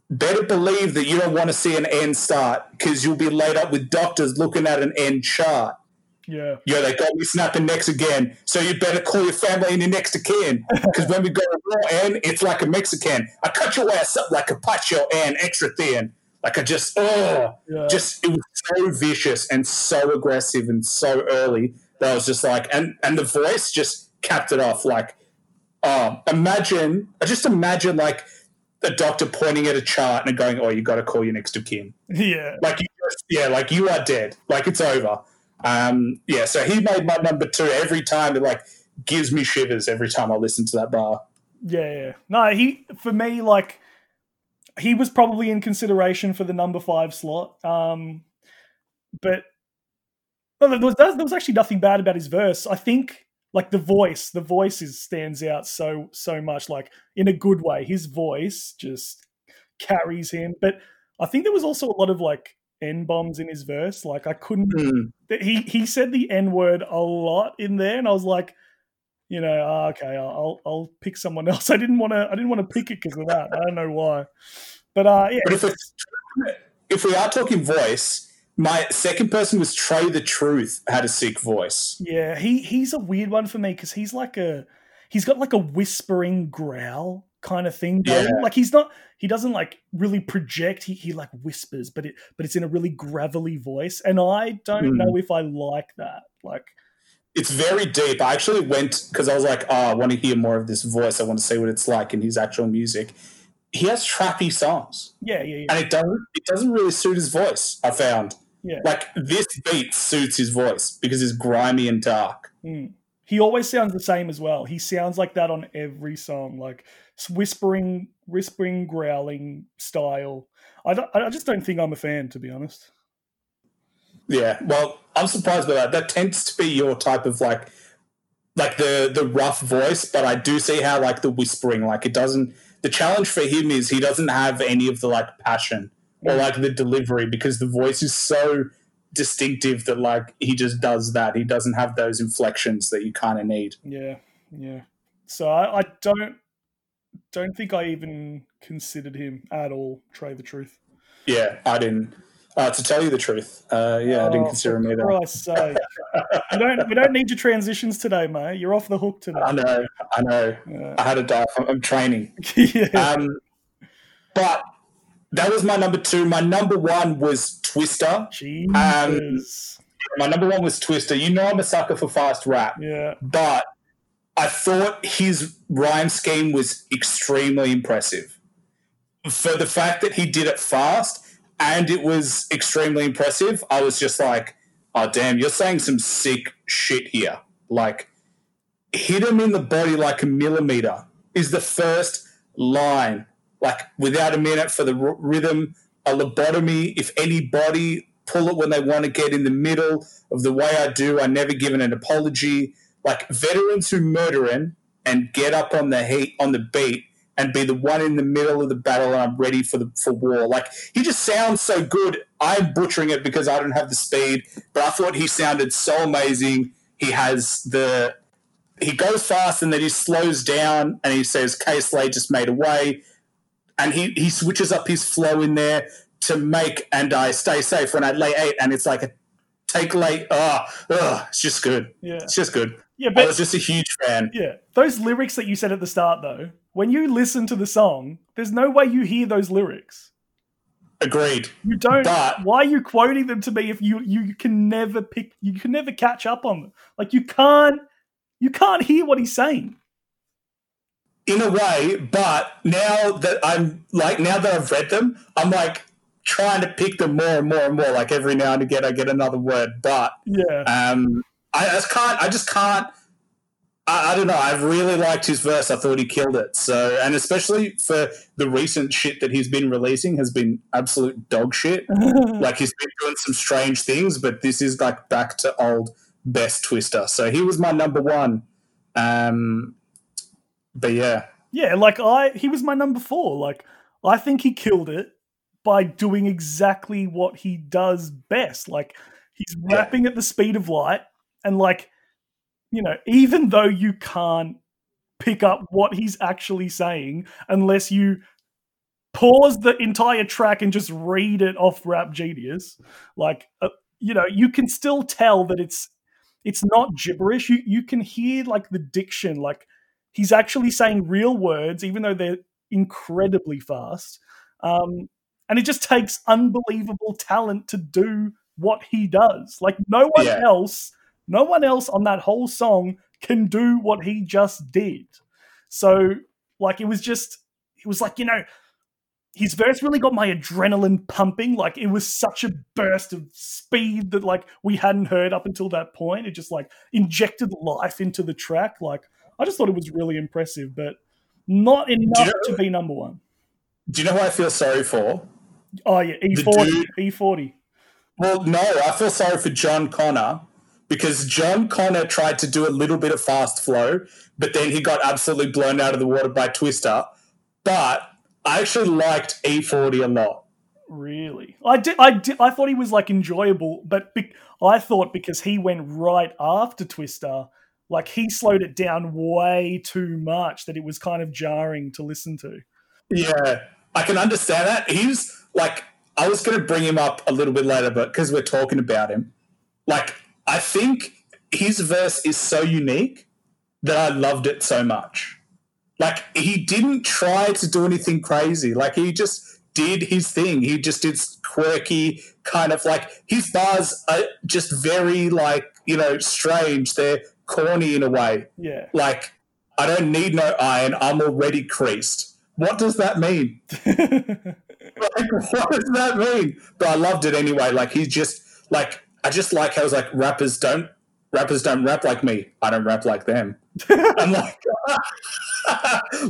better believe that you don't want to see an end start because you'll be laid up with doctors looking at an end chart. Yeah. Yo, they got me snapping necks again. So you better call your family and your next of kin. Because when we go to raw end, it's like a Mexican. I cut your ass up like a pacho and extra thin. Like I just, oh, yeah. just, it was so vicious and so aggressive and so early that I was just like, and, and the voice just capped it off. Like, um, imagine, I just imagine like the doctor pointing at a chart and going, oh, you got to call your next of kin. Yeah. Like, you just, yeah, like you are dead. Like it's over. Um, yeah, so he made my number two every time. It like gives me shivers every time I listen to that bar. Yeah, yeah. No, he, for me, like, he was probably in consideration for the number five slot. Um, but well, there, was, there was actually nothing bad about his verse. I think like the voice, the voice is, stands out so, so much, like in a good way. His voice just carries him. But I think there was also a lot of like N-bombs in his verse. Like I couldn't, mm. he, he said the N-word a lot in there. And I was like, you know, oh, okay, I'll I'll pick someone else. I didn't want to. I didn't want to pick it because of that. I don't know why, but uh, yeah. But if, it's, if we are talking voice, my second person was Trey the Truth. Had a sick voice. Yeah, he he's a weird one for me because he's like a he's got like a whispering growl kind of thing. Yeah. Like he's not. He doesn't like really project. He he like whispers, but it but it's in a really gravelly voice, and I don't mm. know if I like that. Like. It's very deep. I actually went because I was like, oh, I want to hear more of this voice. I want to see what it's like in his actual music. He has trappy songs. Yeah, yeah, yeah. And it doesn't it doesn't really suit his voice, I found. Yeah. Like this beat suits his voice because it's grimy and dark. Mm. He always sounds the same as well. He sounds like that on every song, like whispering, whispering, growling style. I, don't, I just don't think I'm a fan, to be honest. Yeah, well, I'm surprised by that. That tends to be your type of like, like the the rough voice. But I do see how like the whispering, like it doesn't. The challenge for him is he doesn't have any of the like passion or like the delivery because the voice is so distinctive that like he just does that. He doesn't have those inflections that you kind of need. Yeah, yeah. So I, I don't don't think I even considered him at all. Trey the Truth. Yeah, I didn't. Uh, to tell you the truth, uh, yeah, oh, I didn't consider him either. Christ's sake. we, don't, we don't need your transitions today, mate. You're off the hook today. I know, I know. Yeah. I had a dive. I'm, I'm training. yeah. um, but that was my number two. My number one was Twista. Jesus. Um, my number one was Twista. You know I'm a sucker for fast rap. Yeah. But I thought his rhyme scheme was extremely impressive. For the fact that he did it fast... And it was extremely impressive. I was just like, oh, damn, you're saying some sick shit here. Like, hit him in the body like a millimeter is the first line. Like, without a minute for the r- rhythm, a lobotomy, if anybody, pull it when they want to get in the middle of the way I do. I never given an apology. Like, veterans who murderin' and get up on the heat, on the beat, and be the one in the middle of the battle, and I'm ready for the for war. Like, he just sounds so good. I'm butchering it because I don't have the speed, but I thought he sounded so amazing. He has the he goes fast and then he slows down and he says, Kay Slay just made a way. And he, he switches up his flow in there to make and I stay safe when I lay eight, and it's like a take late. Oh, oh it's just good. Yeah. It's just good. Yeah, but I was just a huge fan. Yeah. Those lyrics that you said at the start though. When you listen to the song, there's no way you hear those lyrics. Agreed. You don't. But, why are you quoting them to me if you, you can never pick? You can never catch up on them. Like you can't. You can't hear what he's saying. In a way, but now that I'm like now that I've read them, I'm like trying to pick them more and more and more. Like every now and again, I get another word. But yeah, um, I, I just can't. I just can't. I, I don't know. I really liked his verse. I thought he killed it. So, and especially for the recent shit that he's been releasing has been absolute dog shit. Like he's been doing some strange things, but this is like back to old best Twista. So he was my number one. Um, but yeah, yeah. Like I, he was my number four. Like I think he killed it by doing exactly what he does best. Like he's rapping yeah. at the speed of light and like. You know, even though you can't pick up what he's actually saying unless you pause the entire track and just read it off Rap Genius. Like, uh, you know, you can still tell that it's it's not gibberish. You you can hear like the diction, like he's actually saying real words, even though they're incredibly fast. Um, and it just takes unbelievable talent to do what he does. Like no one yeah. else, no one else on that whole song can do what he just did. So like it was just, it was like, you know, his verse really got my adrenaline pumping. Like it was such a burst of speed that like we hadn't heard up until that point. It just like injected life into the track. Like I just thought it was really impressive, but not enough you know, to be number one. Do you know who I feel sorry for? Oh yeah, E forty. E forty. Well, no, I feel sorry for John Connor because John Connor tried to do a little bit of fast flow, but then he got absolutely blown out of the water by Twista. But I actually liked E forty a lot. Really? I did, I did, I thought he was, like, enjoyable, but be- I thought because he went right after Twista, like, he slowed it down way too much that it was kind of jarring to listen to. Yeah, I can understand that. He's, like, I was going to bring him up a little bit later, but because we're talking about him, like, I think his verse is so unique that I loved it so much. Like, he didn't try to do anything crazy. Like, he just did his thing. He just did quirky kind of, like, his bars are just very, like, you know, strange. They're corny in a way. Yeah. Like, I don't need no iron. I'm already creased. What does that mean? Like, what does that mean? But I loved it anyway. Like, he just, like, I just like how it's like, rappers don't, rappers don't rap like me. I don't rap like them. I'm like...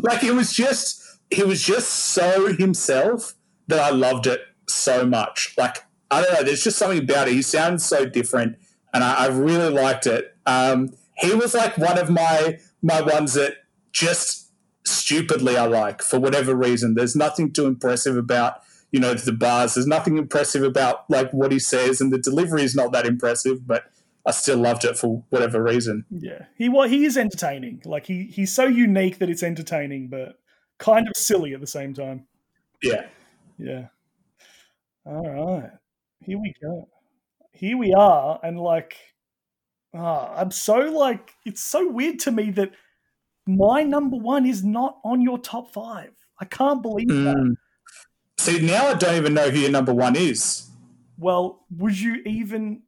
Like it was just he was just so himself that I loved it so much. Like I don't know, there's just something about it. He sounds so different and I, I really liked it. Um, he was like one of my my ones that just stupidly I like for whatever reason. There's nothing too impressive about, you know, the bars. There's nothing impressive about like what he says and the delivery is not that impressive, but I still loved it for whatever reason. Yeah, he well, he is entertaining. Like he he's so unique that it's entertaining, but kind of silly at the same time. Yeah, yeah. All right, here we go. Here we are, and like, ah, I'm so like, it's so weird to me that my number one is not on your top five. I can't believe mm. that. See, now I don't even know who your number one is. Well, would you even?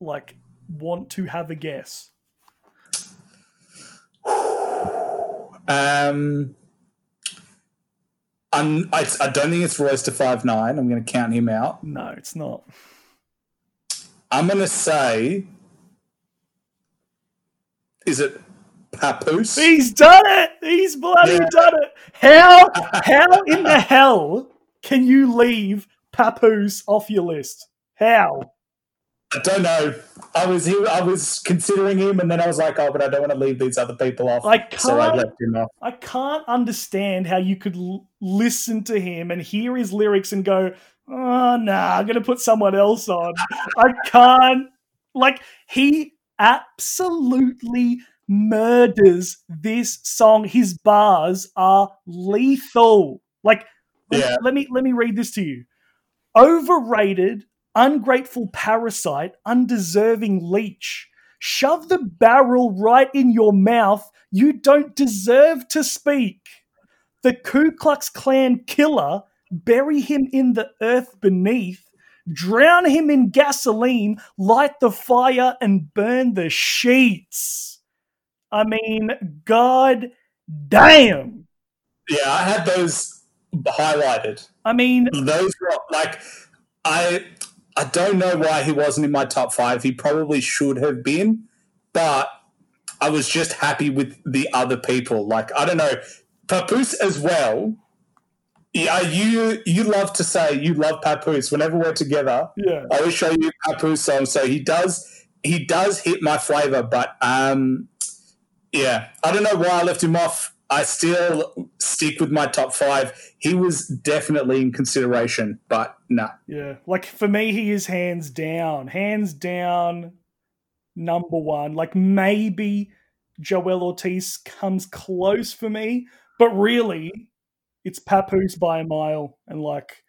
Like, want to have a guess? Um, I'm, I, I don't think it's Royce da five nine. I'm going to count him out. No, it's not. I'm going to say, is it Papoose? He's done it. He's bloody yeah. done it. How? How in the hell can you leave Papoose off your list? How? I don't know. I was here, I was considering him, and then I was like, "Oh, but I don't want to leave these other people off." I can't. So I left him off. I can't understand how you could l- listen to him and hear his lyrics and go, "Oh, nah, I'm going to put someone else on." I can't. Like he absolutely murders this song. His bars are lethal. Like, yeah. let me let me read this to you. Overrated. Ungrateful parasite, undeserving leech. Shove the barrel right in your mouth. You don't deserve to speak. The Ku Klux Klan killer, bury him in the earth beneath. Drown him in gasoline, light the fire and burn the sheets. I mean, god damn. Yeah, I had those highlighted. I mean... Those were, like, I... I don't know why he wasn't in my top five. He probably should have been, but I was just happy with the other people. Like, I don't know. Papoose as well. Yeah, you you love to say you love Papoose whenever we're together. Yeah. I always show you Papoose songs. So he does he does hit my flavour, but um yeah. I don't know why I left him off. I still stick with my top five. He was definitely in consideration, but no. Nah. Yeah, like for me, he is hands down, hands down number one. Like maybe Joell Ortiz comes close for me, but really it's Papoose by a mile. And like,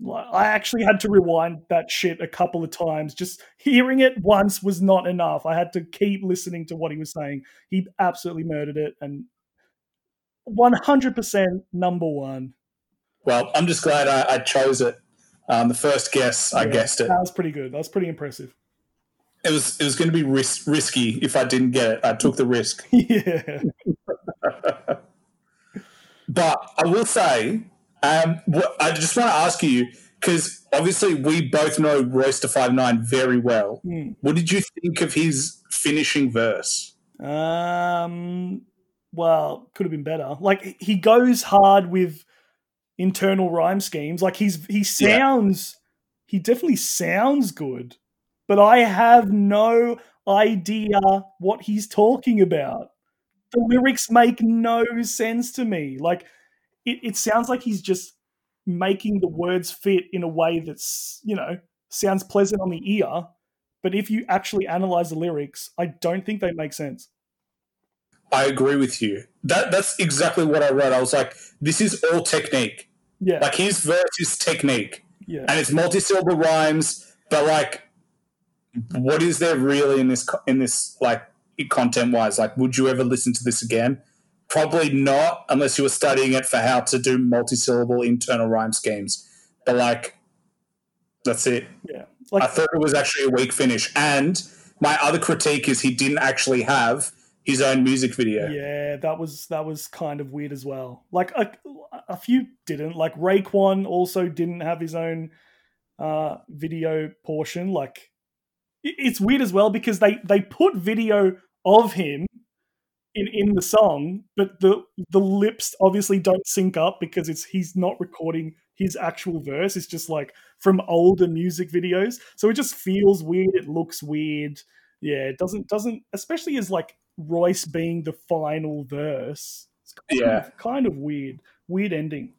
like I actually had to rewind that shit a couple of times. Just hearing it once was not enough. I had to keep listening to what he was saying. He absolutely murdered it, and one hundred percent number one. Well, I'm just glad I, I chose it. Um, the first guess, I yeah, guessed it. That was pretty good. That was pretty impressive. It was it was going to be ris- risky if I didn't get it. I took the risk. Yeah. But I will say, um, what, I just want to ask you, because obviously we both know Royce da five nine very well. Mm. What did you think of his finishing verse? Um. Well, could have been better. Like, he goes hard with internal rhyme schemes. Like, he's he sounds, yeah. he definitely sounds good, but I have no idea what he's talking about. The lyrics make no sense to me. Like, it, it sounds like he's just making the words fit in a way that's, you know, sounds pleasant on the ear, but if you actually analyze the lyrics, I don't think they make sense. I agree with you. That That's exactly what I read. I was like, this is all technique. Yeah. Like, his verse is technique. Yeah. And it's multi-syllable rhymes, but, like, what is there really in this, in this like, content-wise? Like, would you ever listen to this again? Probably not, unless you were studying it for how to do multi-syllable internal rhyme schemes. But, like, that's it. Yeah. Like, I thought it was actually a weak finish. And my other critique is he didn't actually have his own music video. Yeah, that was that was kind of weird as well. Like, a, a few didn't. Like, Raekwon also didn't have his own uh, video portion. Like, it, it's weird as well because they, they put video of him in, in the song, but the the lips obviously don't sync up because it's he's not recording his actual verse. It's just, like, from older music videos. So it just feels weird. It looks weird. Yeah, it doesn't doesn't especially as, like, Royce being the final verse. It's kind, yeah. of, kind of weird. Weird ending.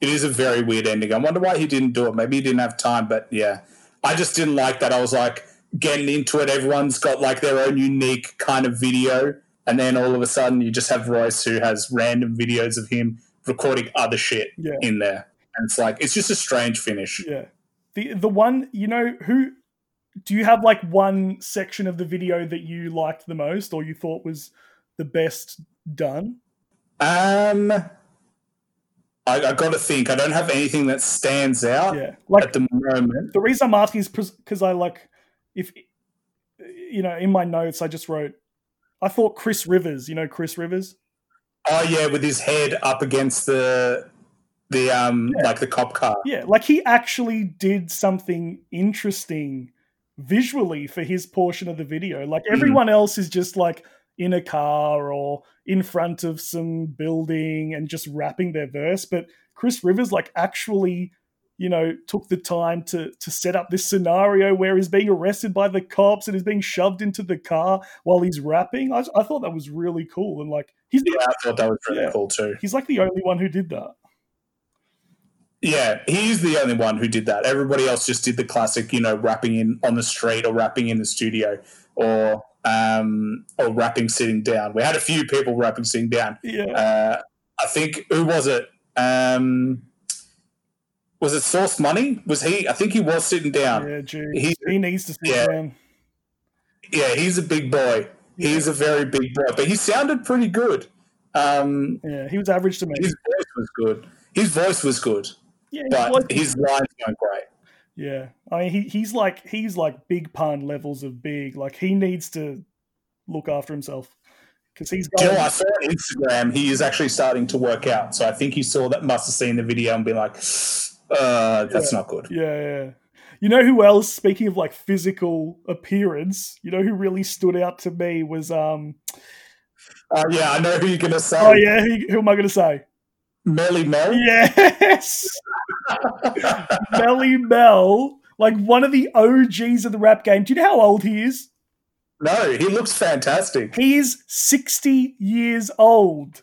It is a very weird ending. I wonder why he didn't do it. Maybe he didn't have time, but yeah. I just didn't like that. I was like getting into it. Everyone's got like their own unique kind of video. And then all of a sudden you just have Royce who has random videos of him recording other shit yeah. in there. And it's like, it's just a strange finish. Yeah. The, the one, you know, who... Do you have like one section of the video that you liked the most or you thought was the best done? Um, I, I got to think. I don't have anything that stands out yeah. like, at the moment. The reason I'm asking is because I like, if, you know, in my notes, I just wrote, I thought Chris Rivers, you know, Chris Rivers. Oh yeah. With his head up against the, the, um, yeah. like the cop car. Yeah. Like he actually did something interesting visually for his portion of the video. Like everyone mm. else is just like in a car or in front of some building and just rapping their verse, but Chris Rivers like actually, you know, took the time to to set up this scenario where he's being arrested by the cops and is being shoved into the car while he's rapping. I, I thought that was really cool, and like he's the, yeah, I thought that was really yeah, cool too. He's like the only one who did that. Yeah, he's the only one who did that. Everybody else just did the classic, you know, rapping in on the street or rapping in the studio or um, or rapping sitting down. We had a few people rapping sitting down. Yeah. Uh, I think, who was it? Um, was it Sauce Money? Was he? I think he was sitting down. Yeah, geez. He, he needs to sit yeah. down. Yeah, he's a big boy. Yeah. He's a very big boy. But he sounded pretty good. Um, yeah, he was average to me. His voice was good. His voice was good. Yeah, his, but his lines aren't great. Yeah, I mean, he, he's like he's like Big Pun levels of big. Like he needs to look after himself because he's. Going- you know, I saw on Instagram he is actually starting to work out, so I think he saw that, must have seen the video and been like, uh, "That's yeah. not good." Yeah, yeah. You know who else? Speaking of like physical appearance, you know who really stood out to me was um. Oh uh, yeah, I know who you're gonna say. Oh yeah, who, who am I gonna say? Melly Mel? Yes! Melly Mel, like one of the O Gs of the rap game. Do you know how old he is? No, he looks fantastic. He is sixty years old.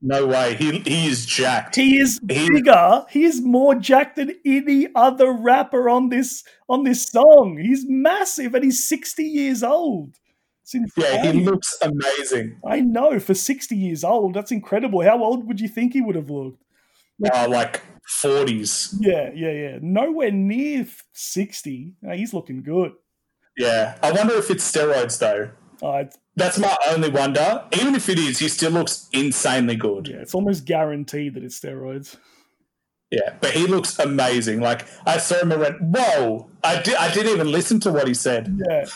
No way. He he is jacked. He is he, bigger. He is more jacked than any other rapper on this on this song. He's massive and he's sixty years old. It's insane. Yeah, he looks amazing. I know. For sixty years old, that's incredible. How old would you think he would have looked? Like, uh, like forties. Yeah, yeah, yeah. Nowhere near sixty. No, he's looking good. Yeah. I wonder if it's steroids, though. Uh, that's my only wonder. Even if it is, he still looks insanely good. Yeah, it's almost guaranteed that it's steroids. Yeah, but he looks amazing. Like, I saw him and went, whoa, I, di- I didn't even listen to what he said. Yeah.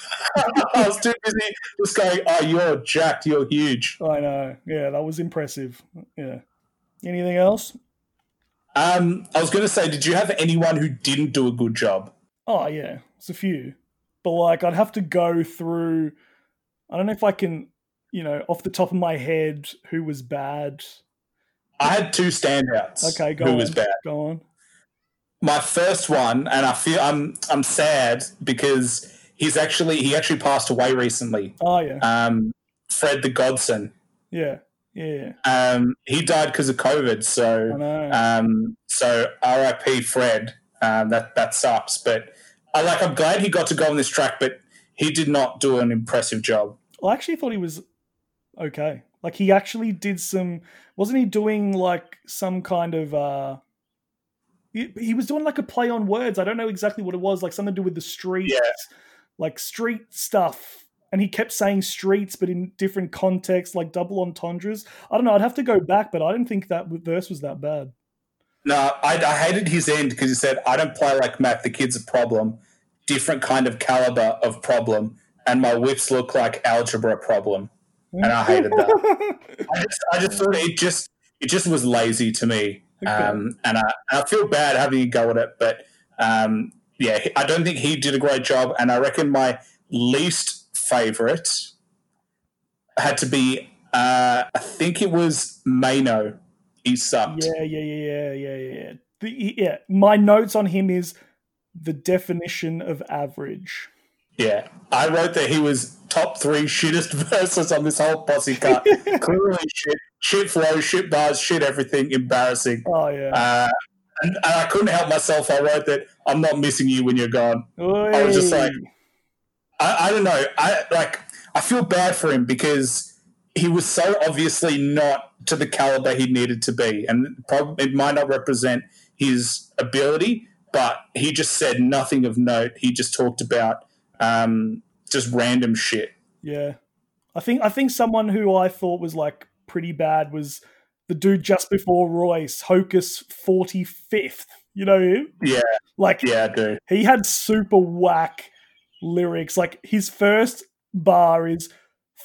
I was too busy just going, oh, you're jacked, you're huge. I know. Yeah, that was impressive. Yeah. Anything else? Um, I was going to say, did you have anyone who didn't do a good job? Oh, yeah, it's a few. But, like, I'd have to go through, I don't know if I can, you know, off the top of my head, who was bad. I had two standouts. Okay, go who on. was bad. Go on. My first one, and I feel I'm I'm sad because he's actually he actually passed away recently. Oh yeah. Um, Fred the Godson. Yeah, yeah. Um, he died because of COVID. So, I know. um, so R I P Fred. Um, that that sucks. But I like. I'm glad he got to go on this track, but he did not do an impressive job. I actually thought he was okay. Like, he actually did some, wasn't he doing like some kind of, uh, he, he was doing like a play on words. I don't know exactly what it was, like something to do with the streets, yeah. like street stuff. And he kept saying streets, but in different contexts, like double entendres. I don't know. I'd have to go back, but I didn't think that verse was that bad. No, I, I hated his end because he said, I don't play like Mac, the kid's a problem, different kind of caliber of problem. And my whips look like algebra problem. And I hated that. I just, I just thought it just, it just was lazy to me. Okay. Um, and I, I feel bad having a go at it, but um, yeah, I don't think he did a great job. And I reckon my least favorite had to be, uh, I think it was Mano. He sucked. Yeah, yeah, yeah, yeah, yeah, yeah. The, yeah. My notes on him is the definition of average. Yeah, I wrote that he was top three shittest verses on this whole posse cut. Clearly shit, shit flow, shit bars, shit everything, embarrassing. Oh, yeah. Uh, and, and I couldn't help myself. I wrote that I'm not missing you when you're gone. Oy. I was just like, I, I don't know. I like. I feel bad for him because he was so obviously not to the caliber he needed to be. And prob- it might not represent his ability, but he just said nothing of note. He just talked about Um, just random shit. Yeah, I think I think someone who I thought was like pretty bad was the dude just before Royce, Hocus forty-fifth. You know him? Yeah, like yeah, dude. He had super whack lyrics. Like his first bar is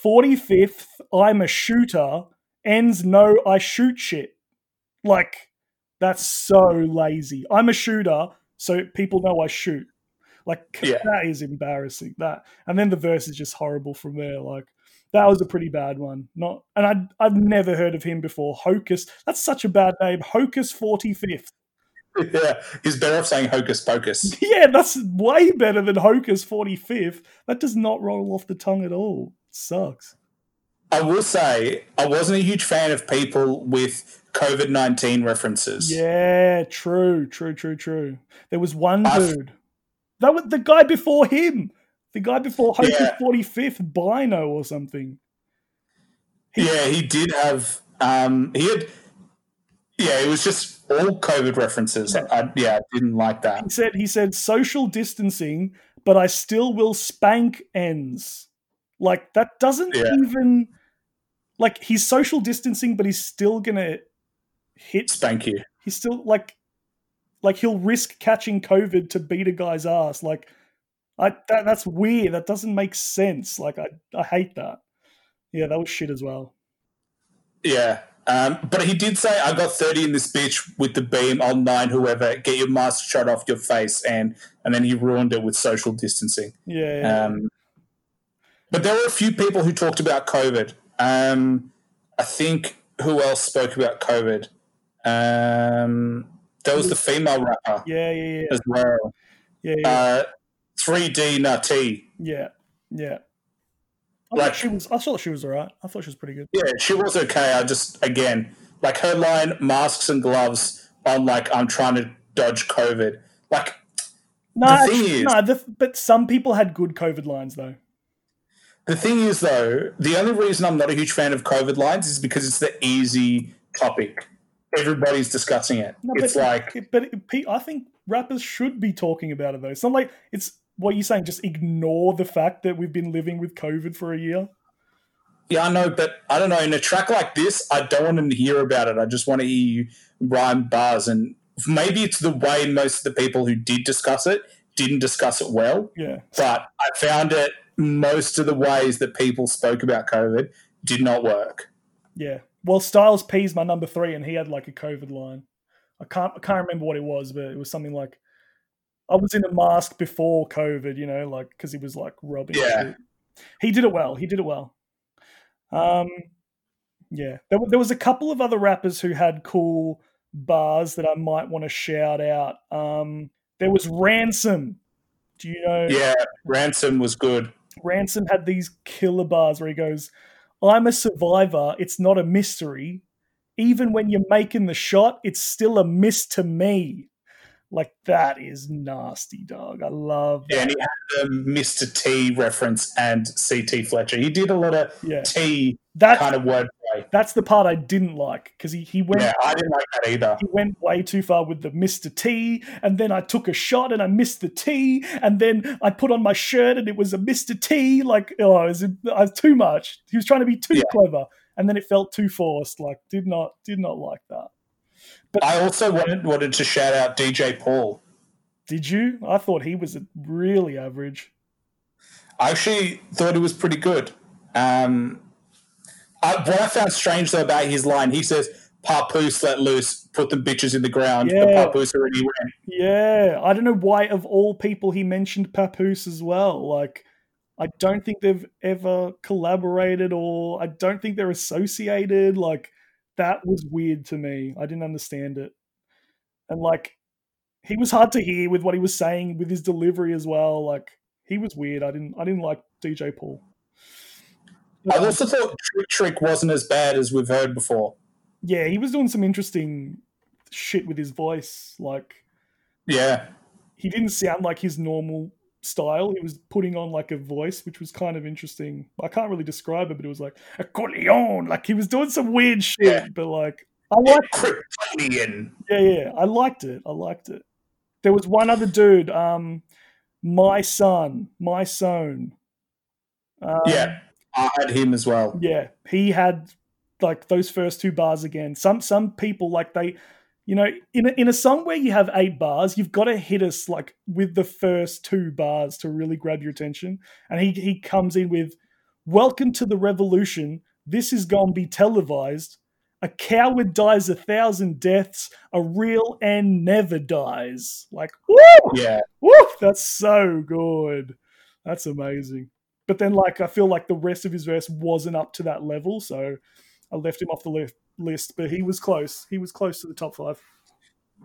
forty-fifth. I'm a shooter. Ends no, I shoot shit. Like that's so lazy. I'm a shooter, so people know I shoot. Like, yeah. That is embarrassing. That and then the verse is just horrible from there. Like, that was a pretty bad one. Not, and I'd, I've never heard of him before. Hocus. That's such a bad name. Hocus forty-fifth. Yeah, he's better off saying Hocus Pocus. Yeah, that's way better than Hocus forty-fifth. That does not roll off the tongue at all. It sucks. I will say I wasn't a huge fan of people with covid nineteen references. Yeah, true, true, true, true. There was one I've- dude... That was the guy before him. The guy before Hocus yeah. forty-fifth, Bino or something. He, yeah, he did have um, – he had – yeah, it was just all COVID references. Yeah. I, yeah, I didn't like that. He said, he said social distancing, but I still will spank ends. Like that doesn't yeah. even – like he's social distancing, but he's still going to hit – spank you. He's still like – like he'll risk catching COVID to beat a guy's ass. Like, I that, that's weird. That doesn't make sense. Like, I, I hate that. Yeah, that was shit as well. Yeah, um, but he did say, "I got thirty in this bitch with the beam on nine. Whoever get your mask shot off your face," and and then he ruined it with social distancing. Yeah. yeah. Um, but there were a few people who talked about COVID. Um, I think who else spoke about COVID? Um. There was the female rapper, yeah, yeah, yeah. as well. Yeah, yeah. Uh, three D Nutty. Yeah, yeah. I like, thought she was. I thought she was alright. I thought she was pretty good. Yeah, she was okay. I just again like her line, masks and gloves. On like, I'm trying to dodge COVID. Like, no, nah, the thing she, is, nah, the, but some people had good COVID lines though. The thing is, though, the only reason I'm not a huge fan of COVID lines is because it's the easy topic. Everybody's discussing it. No, it's but, like, but it, I think rappers should be talking about it though. It's not like it's what you're saying. Just ignore the fact that we've been living with COVID for a year. Yeah, I know, but I don't know. In a track like this, I don't want to hear about it. I just want to hear you rhyme bars, and maybe it's the way most of the people who did discuss it didn't discuss it well. Yeah, but I found it most of the ways that people spoke about COVID did not work. Yeah. Well, Styles P is my number three, and he had like a COVID line. I can't I can't remember what it was, but it was something like, I was in a mask before COVID, you know, like because he was like rubbing. Yeah. He did it well. He did it well. Um, yeah. There, there was a couple of other rappers who had cool bars that I might want to shout out. Um, there was Ransom. Do you know? Yeah, Ransom was good. Ransom had these killer bars where he goes, I'm a survivor, it's not a mystery. Even when you're making the shot, it's still a miss to me. Like, that is nasty, dog. I love that. Yeah, and he had a Mister T reference and C T Fletcher. He did a lot of yeah. T that, kind of wordplay. That's the part I didn't like, because he, he went... Yeah, I didn't like that either. He went way too far with the Mister T, and then I took a shot and I missed the T, and then I put on my shirt and it was a Mister T. Like, oh, it was, it was too much. He was trying to be too yeah. clever, and then it felt too forced. Like, did not, did not like that. But I also wanted wanted to shout out D J Paul. Did you? I thought he was really average. I actually thought it was pretty good. Um, I, what I found strange, though, about his line, he says, Papoose let loose, put them bitches in the ground. Yeah. The Papoose already went. Yeah. I don't know why, of all people, he mentioned Papoose as well. Like, I don't think they've ever collaborated, or I don't think they're associated. Like, that was weird to me. I didn't understand it. And, like, he was hard to hear with what he was saying, with his delivery as well. Like, he was weird. I didn't I didn't like D J Paul. I also thought Trick Trick wasn't as bad as we've heard before. Yeah, he was doing some interesting shit with his voice. Like, yeah. He didn't sound like his normal style. He was putting on like a voice, which was kind of interesting. I can't really describe it, but it was like a Corleone. Like, he was doing some weird shit, yeah. but like I liked Kryptonian. Yeah, yeah, I liked it. I liked it. There was one other dude, um, my son, my son. Um, yeah, I had him as well. Yeah, he had like those first two bars again. Some some people like they, you know, in a, in a song where you have eight bars, you've got to hit us like with the first two bars to really grab your attention. And he he comes in with, welcome to the revolution. This is going to be televised. A coward dies a thousand deaths. A real and never dies. Like, woo! Yeah. Woo! That's so good. That's amazing. But then, like, I feel like the rest of his verse wasn't up to that level, so I left him off the list. list, but he was close. He was close to the top five.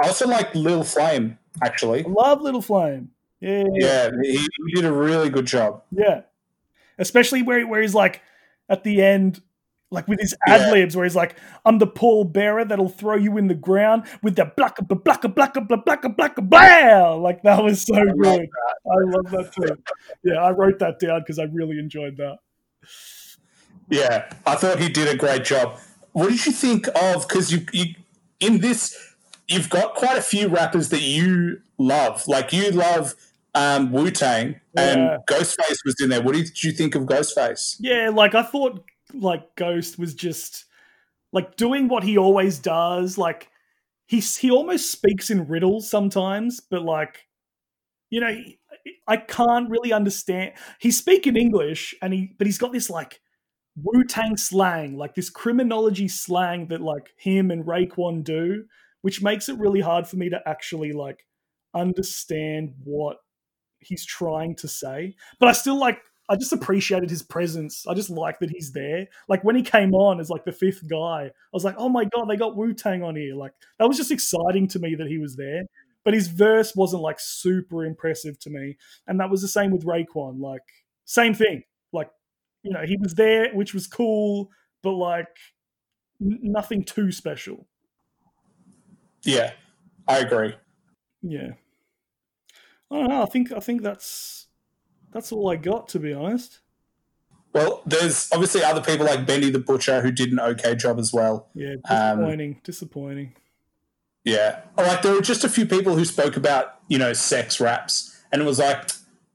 I also like Lil Flame, actually. I love Lil Flame. Yeah. Yeah, he did a really good job. Yeah. Especially where where he's like at the end, like with his ad libs, yeah. where he's like, I'm the pallbearer that'll throw you in the ground with the blacka blacka blacka blacka blacka blah. Like, that was so I good. I love that too. Yeah, I wrote that down because I really enjoyed that. Yeah, I thought he did a great job. What did you think of, because you, you in this, you've got quite a few rappers that you love. Like, you love um, Wu-Tang and yeah. Ghostface was in there. What did you think of Ghostface? Yeah, like, I thought, like, Ghost was just, like, doing what he always does. Like, he, he almost speaks in riddles sometimes, but, like, you know, I can't really understand. He's speaking English, and he but he's got this, like, Wu-Tang slang, like this criminology slang that like him and Raekwon do, which makes it really hard for me to actually like understand what he's trying to say. But I still like, I just appreciated his presence. I just like that he's there. Like, when he came on as like the fifth guy, I was like, oh my God, they got Wu-Tang on here. Like, that was just exciting to me that he was there. But his verse wasn't like super impressive to me. And that was the same with Raekwon. Like, same thing. Like, you know, he was there, which was cool, but, like, n- nothing too special. Yeah, I agree. Yeah. I don't know. I think I think that's that's all I got, to be honest. Well, there's obviously other people like Benny the Butcher who did an okay job as well. Yeah, disappointing, um, disappointing. Yeah. Like, there were just a few people who spoke about, you know, sex raps, and it was like,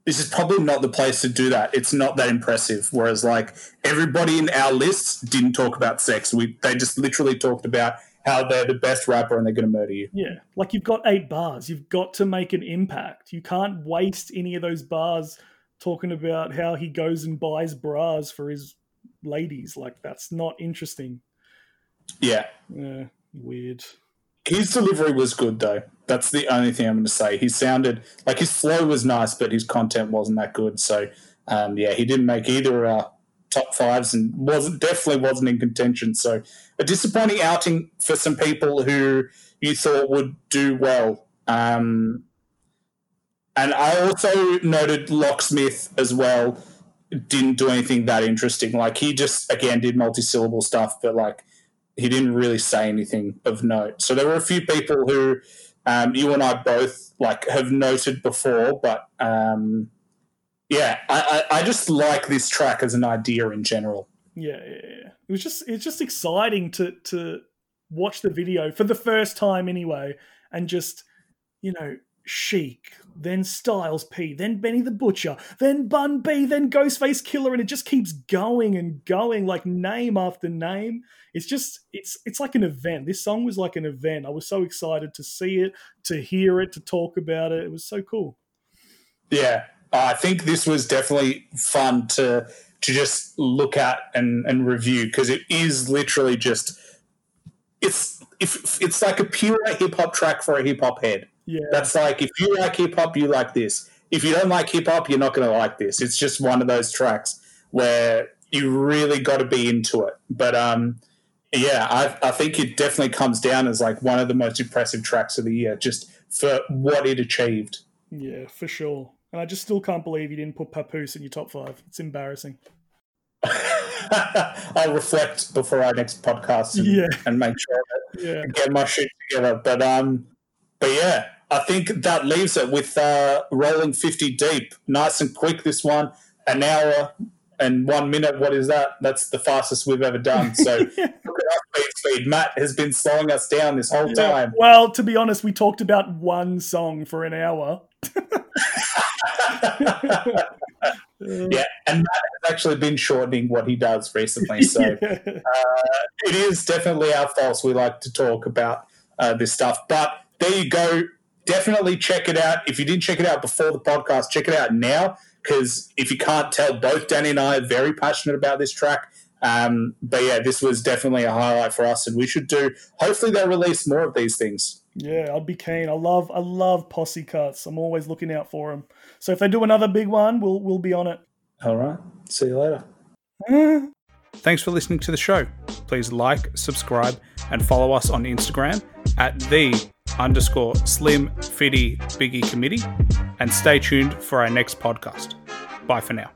this is probably not the place to do that. It's not that impressive. Whereas, like, everybody in our lists didn't talk about sex. We They just literally talked about how they're the best rapper and they're going to murder you. Yeah. Like, you've got eight bars. You've got to make an impact. You can't waste any of those bars talking about how he goes and buys bras for his ladies. Like, that's not interesting. Yeah. Yeah, weird. His delivery was good, though. That's the only thing I'm going to say. He sounded like his flow was nice, but his content wasn't that good. So, um, yeah, he didn't make either uh, top fives and wasn't definitely wasn't in contention. So a disappointing outing for some people who you thought would do well. Um And I also noted Locksmith as well didn't do anything that interesting. Like, he just, again, did multi-syllable stuff, but, like, he didn't really say anything of note. So there were a few people who um, you and I both, like, have noted before, but, um, yeah, I, I, I just like this track as an idea in general. Yeah, yeah, yeah. It was just, it's just exciting to to watch the video for the first time anyway and just, you know, Sheek, then Styles P, then Benny the Butcher, then Bun B, then Ghostface Killah, and it just keeps going and going, like name after name. It's just, it's it's like an event. This song was like an event. I was so excited to see it, to hear it, to talk about it. It was so cool. Yeah, I think this was definitely fun to to just look at and, and review, because it is literally just, it's if it's like a pure hip-hop track for a hip-hop head. Yeah. That's like, if you like hip-hop, you like this. If you don't like hip-hop, you're not going to like this. It's just one of those tracks where you really got to be into it. But, um, yeah, I, I think it definitely comes down as, like, one of the most impressive tracks of the year, just for what it achieved. Yeah, for sure. And I just still can't believe you didn't put Papoose in your top five. It's embarrassing. I'll reflect before our next podcast and, yeah. and make sure that yeah. I get my shit together. But, um... But yeah, I think that leaves it with uh, Rolling fifty Deep. Nice and quick, this one. An hour and one minute. What is that? That's the fastest we've ever done. So look at us, speed. Matt has been slowing us down this whole yeah. time. Well, to be honest, we talked about one song for an hour. Yeah, and Matt has actually been shortening what he does recently. So yeah. uh, it is definitely our fault. We like to talk about uh, this stuff. But there you go. Definitely check it out. If you didn't check it out before the podcast, check it out now, because if you can't tell, both Danny and I are very passionate about this track. Um, but, yeah, this was definitely a highlight for us, and we should do – hopefully they'll release more of these things. Yeah, I'd be keen. I love I love posse cuts. I'm always looking out for them. So if they do another big one, we'll, we'll be on it. All right. See you later. Thanks for listening to the show. Please like, subscribe, and follow us on Instagram at the underscore slim fitty biggie committee, and stay tuned for our next podcast. Bye for now.